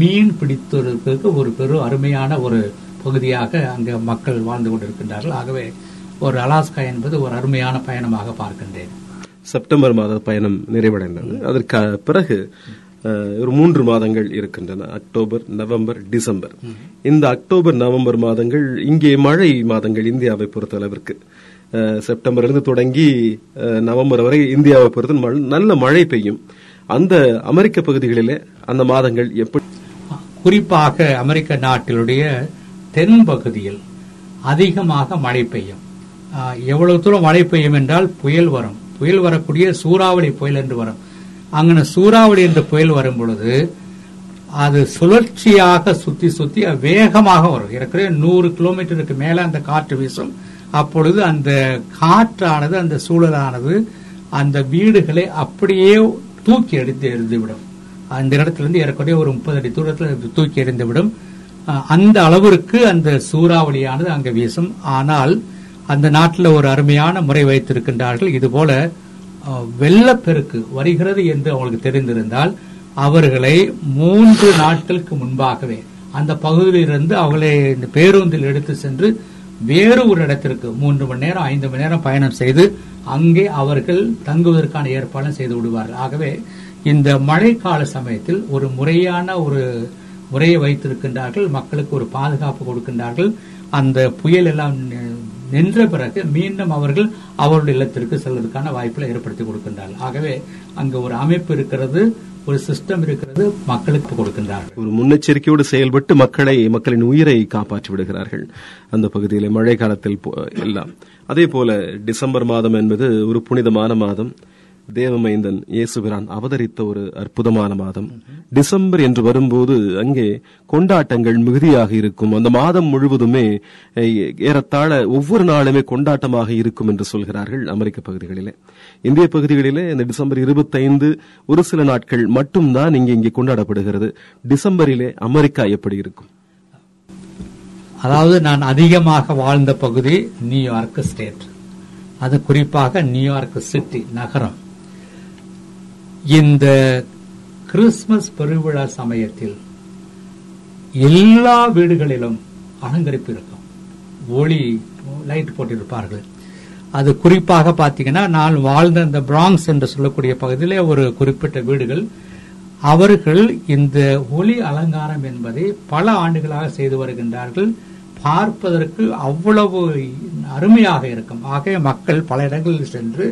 மீன் பிடித்தவர்களுக்கு ஒரு பெரும் அருமையான ஒரு பகுதியாக அங்கே மக்கள் வாழ்ந்து கொண்டிருக்கின்றார்கள். ஆகவே ஒரு அலாஸ்கா என்பது ஒரு அருமையான பயணமாக பார்க்கின்றேன். செப்டம்பர் மாத பயணம் நிறைவடைந்தது. அதற்கு பிறகு ஒரு மூன்று மாதங்கள் இருக்கின்றன, அக்டோபர் நவம்பர் டிசம்பர். இந்த அக்டோபர் நவம்பர் மாதங்கள் இங்கே மழை மாதங்கள் இந்தியாவை பொறுத்த அளவிற்கு. செப்டம்பரிலிருந்து தொடங்கி நவம்பர் வரை இந்தியாவை பொறுத்த நல்ல மழை பெய்யும். அந்த அமெரிக்க பகுதிகளிலே அந்த மாதங்கள் எப்படி, குறிப்பாக அமெரிக்க நாட்டினுடைய தென் பகுதியில் அதிகமாக மழை பெய்யும். எவ்வளவு தூரம் மழை பெய்யும் என்றால் புயல் வரும். புயல் வரக்கூடிய சூறாவளி புயல் என்று வரும். அங்கே சூறாவளி என்ற புயல் வரும் பொழுது அது சுழற்சியாக சுற்றி சுற்றி வேகமாக வரும். ஏறக்குறைய நூறு கிலோமீட்டருக்கு மேலே அந்த காற்று வீசும். அப்பொழுது அந்த காற்றானது அந்த சூழலானது அந்த வீடுகளை அப்படியே தூக்கி எடுத்து எறிந்துவிடும். அந்த இடத்துலேருந்து ஏறக்குறைய ஒரு முப்பது அடி தூரத்தில் தூக்கி எறிந்துவிடும். அந்த அளவிற்கு அந்த சூறாவளியானது அங்கே வீசும். ஆனால் அந்த நாட்டில் ஒரு அருமையான முறை வைத்திருக்கின்றார்கள். இதுபோல வெள்ளப்பெருக்கு வருகிறது என்று அவங்களுக்கு தெரிந்திருந்தால் அவர்களை மூன்று நாட்களுக்கு முன்பாகவே அந்த பகுதியிலிருந்து அவர்களை இந்த பேருந்தில் எடுத்து சென்று வேறு ஒரு இடத்திற்கு மூன்று மணி நேரம் ஐந்து மணி நேரம் பயணம் செய்து அங்கே அவர்கள் தங்குவதற்கான ஏற்பாடும் செய்து விடுவார்கள். ஆகவே இந்த மழைக்கால சமயத்தில் ஒரு முறையான ஒரு முறையை வைத்திருக்கின்றார்கள். மக்களுக்கு ஒரு பாதுகாப்பு கொடுக்கின்றார்கள். அந்த புயல் எல்லாம் நின்ற பிறகு மீண்டும் அவர்கள் அவருடைய இல்லத்திற்கு செல்வதற்கான வாய்ப்புகளை ஏற்படுத்தி கொடுக்கின்றார்கள். ஆகவே அங்கு ஒரு அமைப்பு இருக்கிறது, ஒரு சிஸ்டம் இருக்கிறது, மக்களுக்கு கொடுக்கின்றார்கள். ஒரு முன்னெச்சரிக்கையோடு செயல்பட்டு மக்களை மக்களின் உயிரை காப்பாற்றி விடுகிறார்கள் அந்த பகுதியில் மழை காலத்தில் எல்லாம். அதே போல டிசம்பர் மாதம் என்பது ஒரு புனிதமான மாதம். தேவமைந்தன் இயேசுபிரான் அவதரித்த ஒரு அற்புதமான மாதம் டிசம்பர் என்று வரும்போது அங்கே கொண்டாட்டங்கள் மிகுதியாக இருக்கும். அந்த மாதம் முழுவதுமே ஏறத்தாழ ஒவ்வொரு நாளுமே கொண்டாட்டமாக இருக்கும் என்று சொல்கிறார்கள் அமெரிக்க பகுதிகளிலே. இந்திய பகுதிகளிலே இந்த டிசம்பர் இருபத்தைந்து ஒரு சில நாட்கள் மட்டும்தான் இங்கே இங்கே கொண்டாடப்படுகிறது. டிசம்பரிலே அமெரிக்கா எப்படி இருக்கும்? அதாவது நான் அதிகமாக வாழ்ந்த பகுதி நியூயார்க் ஸ்டேட், அது குறிப்பாக நியூயார்க் சிட்டி நகரம். இந்த கிறிஸ்துமஸ் பெருவிழா சமயத்தில் எல்லா வீடுகளிலும் அலங்கரிப்பு இருக்கும், ஒளி லைட் போட்டிருப்பார்கள். அது குறிப்பாக பார்த்தீங்கன்னா நான் வாழ்ந்த இந்த பிராங்ஸ் என்று சொல்லக்கூடிய பகுதியிலே ஒரு குறிப்பிட்ட வீடுகள் அவர்கள் இந்த ஒலி அலங்காரம் என்பதை பல ஆண்டுகளாக செய்து வருகின்றார்கள். பார்ப்பதற்கு அவ்வளவு அருமையாக இருக்கும். ஆக மக்கள் பல இடங்களில் சென்று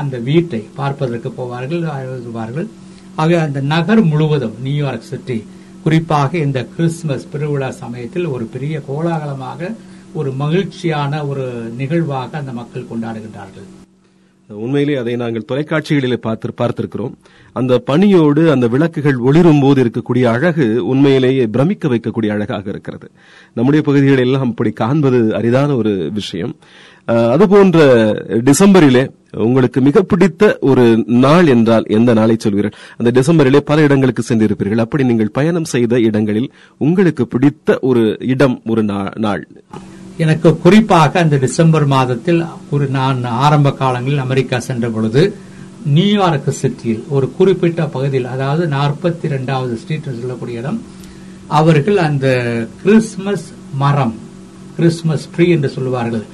அந்த வீட்டை பார்ப்பதற்கு போவார்கள், ஆய்வார்கள். ஆக அந்த நகர் முழுவதும் நியூயார்க் சிட்டி குறிப்பாக இந்த கிறிஸ்துமஸ் பெருவிழா சமயத்தில் ஒரு பெரிய கோலாகலமாக ஒரு மகிழ்ச்சியான ஒரு நிகழ்வாக அந்த மக்கள் கொண்டாடுகின்றார்கள். உண்மையிலே அதை நாங்கள் தொலைக்காட்சிகளில் பார்த்து பார்த்திருக்கிறோம். அந்த பனியோடு அந்த விளக்குகள் ஒளிரும் போது இருக்கக்கூடிய அழகு உண்மையிலேயே பிரமிக்க வைக்கக்கூடிய அழகாக இருக்கிறது. நம்முடைய பகுதிகளில் எல்லாம் அப்படி காண்பது அரிதான ஒரு விஷயம். அதுபோன்ற டிசம்பரிலே உங்களுக்கு மிக பிடித்த ஒரு நாள் என்றால் எந்த நாளை சொல்வீர்கள்? அந்த டிசம்பரிலே பல இடங்களுக்கு சென்றிருப்பீர்கள். அப்படி நீங்கள் பயணம் செய்த இடங்களில் உங்களுக்கு பிடித்த ஒரு இடம், ஒரு நாள்? எனக்கு குறிப்பாக அந்த டிசம்பர் மாதத்தில் ஒரு நான் ஆரம்ப காலங்களில் அமெரிக்கா சென்ற பொழுது நியூயார்க் சிட்டியில் ஒரு குறிப்பிட்ட பகுதியில், அதாவது நாற்பத்தி இரண்டாவது ஸ்ட்ரீட் சொல்லக்கூடிய இடம், அவர்கள் அந்த கிறிஸ்துமஸ் மரம், கிறிஸ்துமஸ் ட்ரீ என்று சொல்லுவார்கள்,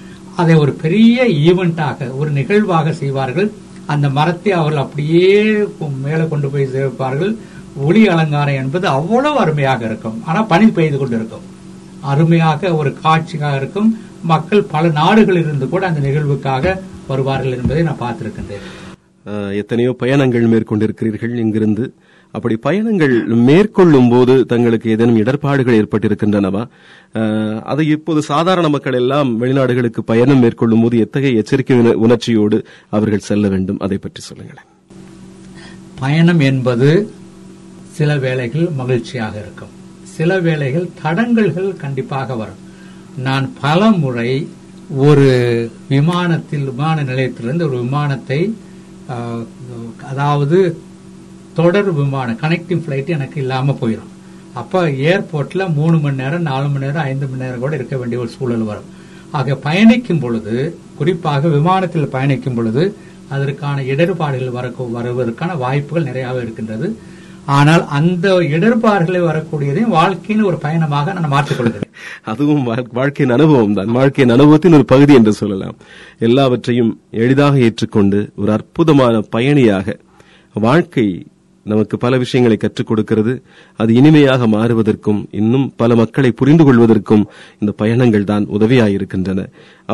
அதை ஒரு பெரிய ஈவெண்டாக ஒரு நிகழ்வாக செய்வார்கள். அந்த மரத்தை அவர்கள் அப்படியே மேலே கொண்டு போய் சேர்ப்பார்கள். ஒளி அலங்காரம் என்பது அவ்வளவு அருமையாக இருக்கும். ஆனால் பனி பெய்து கொண்டு இருக்கும், அருமையாக ஒரு காட்சியாக இருக்கும். மக்கள் பல நாடுகளில் இருந்து கூட அந்த நிகழ்வுக்காக வருவார்கள் என்பதை நான் பார்த்திருக்கின்றேன். எத்தனையோ பயணங்கள் மேற்கொண்டிருக்கிறீர்கள் இங்கிருந்து. அப்படி பயணங்கள் மேற்கொள்ளும் போது தங்களுக்கு ஏதேனும் இடர்பாடுகள் ஏற்பட்டிருக்கின்றனவா? அதை இப்போது சாதாரண மக்கள் எல்லாம் வெளிநாடுகளுக்கு பயணம் மேற்கொள்ளும் போது எத்தகைய எச்சரிக்கை உணர்ச்சியோடு அவர்கள் செல்ல வேண்டும், அதை பற்றி சொல்லுங்களேன். பயணம் என்பது சில வேளைகள் மகிழ்ச்சியாக இருக்கும், சில வேளைகள் தடங்கல்கள் கண்டிப்பாக வரும். நான் பல முறை ஒரு விமானத்தில் விமான நிலையத்திலிருந்து ஒரு விமானத்தை, அதாவது தொடர் விமானம், கனெக்டிங் ஃபிளைட் எனக்கு இல்லாமல் போயிடும். அப்போ ஏர்போர்ட்டில் மூணு மணி நேரம் நாலு மணி நேரம் ஐந்து மணி நேரம் கூட இருக்க வேண்டிய ஒரு சூழல் வரும். ஆக பயணிக்கும் பொழுது, குறிப்பாக விமானத்தில் பயணிக்கும் பொழுது அதற்கான இடர்பாடுகள் வர வருவதற்கான வாய்ப்புகள் நிறையாவே இருக்கின்றது. ஆனால் அந்த இடர்பாடுகளை வரக்கூடியதையும் வாழ்க்கையின் ஒரு பயணமாக நான் மாற்றிக்கொள்கிறேன். அதுவும் வாழ்க்கையின் அனுபவம் தான், வாழ்க்கையின் அனுபவத்தின் ஒரு பகுதி என்று சொல்லலாம். எல்லாவற்றையும் எளிதாக ஏற்றுக்கொண்டு ஒரு அற்புதமான பயணியாக வாழ்க்கை நமக்கு பல விஷயங்களை கற்றுக் கொடுக்கிறது. அது இனிமையாக மாறுவதற்கும் இன்னும் பல மக்களை புரிந்து கொள்வதற்கும் இந்த பயணங்கள் தான் உதவியாயிருக்கின்றன.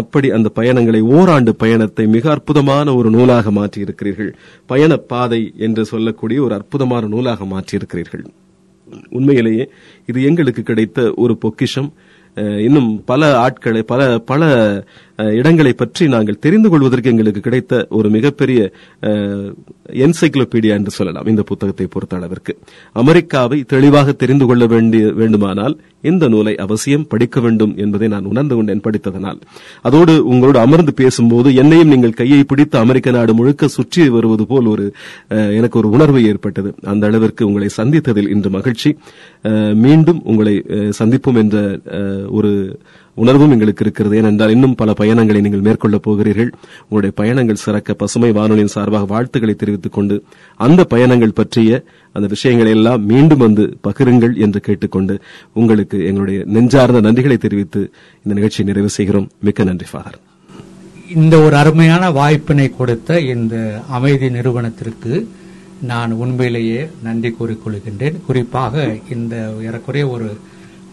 அப்படி அந்த பயணங்களை, ஓராண்டு பயணத்தை மிக அற்புதமான ஒரு நூலாக மாற்றியிருக்கிறீர்கள். பயண பாதை என்று சொல்லக்கூடிய ஒரு அற்புதமான நூலாக மாற்றியிருக்கிறீர்கள். உண்மையிலேயே இது எங்களுக்கு கிடைத்த ஒரு பொக்கிஷம். இன்னும் பல ஆட்களை, பல பல இடங்களை பற்றி நாங்கள் தெரிந்து கொள்வதற்கு எங்களுக்கு கிடைத்த ஒரு மிகப்பெரிய என்சைக்ளோபீடியா என்று சொல்லலாம் இந்த புத்தகத்தை பொறுத்த அளவிற்கு. அமெரிக்காவை தெளிவாக தெரிந்து கொள்ள வேண்டிய வேண்டுமானால் இந்த நூலை அவசியம் படிக்க வேண்டும் என்பதை நான் உணர்ந்து கொண்டேன் படித்ததனால். அதோடு உங்களோடு அமர்ந்து பேசும்போது என்னையும் நீங்கள் கையை பிடித்த அமெரிக்க நாடு முழுக்க சுற்றி வருவது போல் ஒரு எனக்கு ஒரு உணர்வு ஏற்பட்டது. அந்த அளவிற்கு உங்களை சந்தித்ததில் இன்று மகிழ்ச்சி. மீண்டும் உங்களை சந்திப்போம் என்ற ஒரு உணர்வும் எங்களுக்கு இருக்கிறது. ஏனென்றால் இன்னும் பல பயணங்களை நீங்கள் மேற்கொள்ளப் போகிறீர்கள். உங்களுடைய பயணங்கள் சிறக்க பசுமை வானொலியின் சார்பாக வாழ்த்துக்களை தெரிவித்துக் கொண்டு அந்த பயணங்கள் பற்றிய அந்த விஷயங்களை எல்லாம் மீண்டும் வந்து பகிருங்கள் என்று கேட்டுக்கொண்டு உங்களுக்கு எங்களுடைய நெஞ்சார்ந்த நன்றிகளை தெரிவித்து இந்த நிகழ்ச்சியை நிறைவு செய்கிறோம். மிக்க நன்றி ஃபாதர். இந்த ஒரு அருமையான வாய்ப்பினை கொடுத்த இந்த அமைதி நிறுவனத்திற்கு நான் உண்மையிலேயே நன்றி கூறிக்கொள்கின்றேன். குறிப்பாக இந்த ஏறக்குறைய ஒரு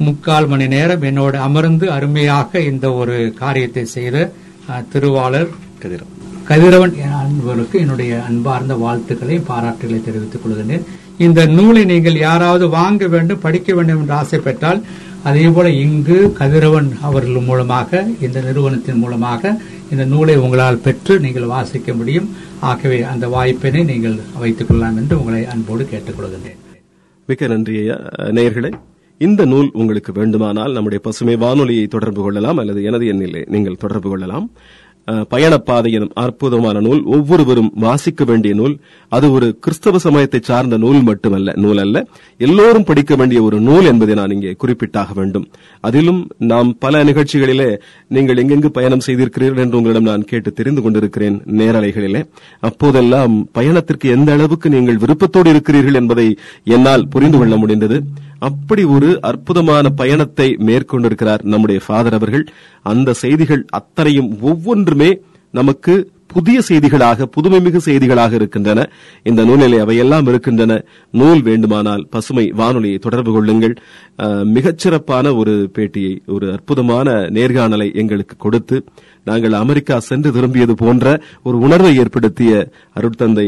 முக்கால் மணி நேரம் என்னோடு அமர்ந்து அருமையாக இந்த ஒரு காரியத்தை செய்த திருவாளர் கதிரவன் அன்பருக்கு என்னுடைய அன்பார்ந்த வாழ்த்துக்களையும் பாராட்டுகளையும் தெரிவித்துக் கொள்கின்றேன். இந்த நூலை நீங்கள் யாராவது வாங்க வேண்டும், படிக்க வேண்டும் என்று ஆசைப்பட்டால் அதேபோல இங்கு கதிரவன் அவர்கள் மூலமாக, இந்த நிறுவனத்தின் மூலமாக இந்த நூலை உங்களால் பெற்று நீங்கள் வாசிக்க முடியும். ஆகவே அந்த வாய்ப்பினை நீங்கள் வைத்துக் கொள்ளலாம் என்று உங்களை அன்போடு கேட்டுக் கொள்கின்றேன். மிக்க நன்றி நேயர்களே. இந்த நூல் உங்களுக்கு வேண்டுமானால் நம்முடைய பசுமை வானொலியை தொடர்பு கொள்ளலாம் அல்லது எனது எண்ணிலே நீங்கள் தொடர்பு கொள்ளலாம். பயணப்பாதை எனும் அற்புதமான நூல், ஒவ்வொருவரும் வாசிக்க வேண்டிய நூல். அது ஒரு கிறிஸ்தவ சமயத்தை சார்ந்த நூல் மட்டுமல்ல, நூல் அல்ல, எல்லோரும் படிக்க வேண்டிய ஒரு நூல் என்பதை நான் இங்கே குறிப்பிட்டாக வேண்டும். அதிலும் நாம் பல நிகழ்ச்சிகளிலே நீங்கள் எங்கெங்கு பயணம் செய்திருக்கிறீர்கள் என்று உங்களிடம் நான் கேட்டு தெரிந்து கொண்டிருக்கிறேன் நேரலைகளிலே. அப்போதெல்லாம் பயணத்திற்கு எந்த அளவுக்கு நீங்கள் விருப்பத்தோடு இருக்கிறீர்கள் என்பதை என்னால் புரிந்து கொள்ள முடிந்தது. அப்படி ஒரு அற்புதமான பயணத்தை மேற்கொண்டிருக்கிறார் நம்முடைய ஃபாதர் அவர்கள். அந்த செய்திகள் அத்தனையும் ஒவ்வொன்றுமே நமக்கு புதிய செய்திகளாக, புதுமைமிகு செய்திகளாக இருக்கின்றன. இந்த நூலிலே அவையெல்லாம் இருக்கின்றன. நூல் வேண்டுமானால் பசுமை வானொலியை தொடர்பு கொள்ளுங்கள். மிகச்சிறப்பான ஒரு பேட்டியை, ஒரு அற்புதமான நேர்காணலை எங்களுக்கு கொடுத்து நாங்கள் அமெரிக்கா சென்று திரும்பியது போன்ற ஒரு உணர்வை ஏற்படுத்திய அருட்தந்தை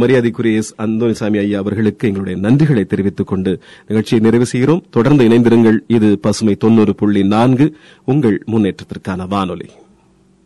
மரியாதைக்குரிய எஸ் அந்தோனிசாமி ஐயா அவர்களுக்கு எங்களுடைய நன்றிகளை தெரிவித்துக் கொண்டு நிகழ்ச்சியை நிறைவு செய்கிறோம். தொடர்ந்து இணைந்திருங்கள். இது பசுமை தொண்ணூறு புள்ளி நான்கு, உங்கள் முன்னேற்றத்திற்கான வானொலி.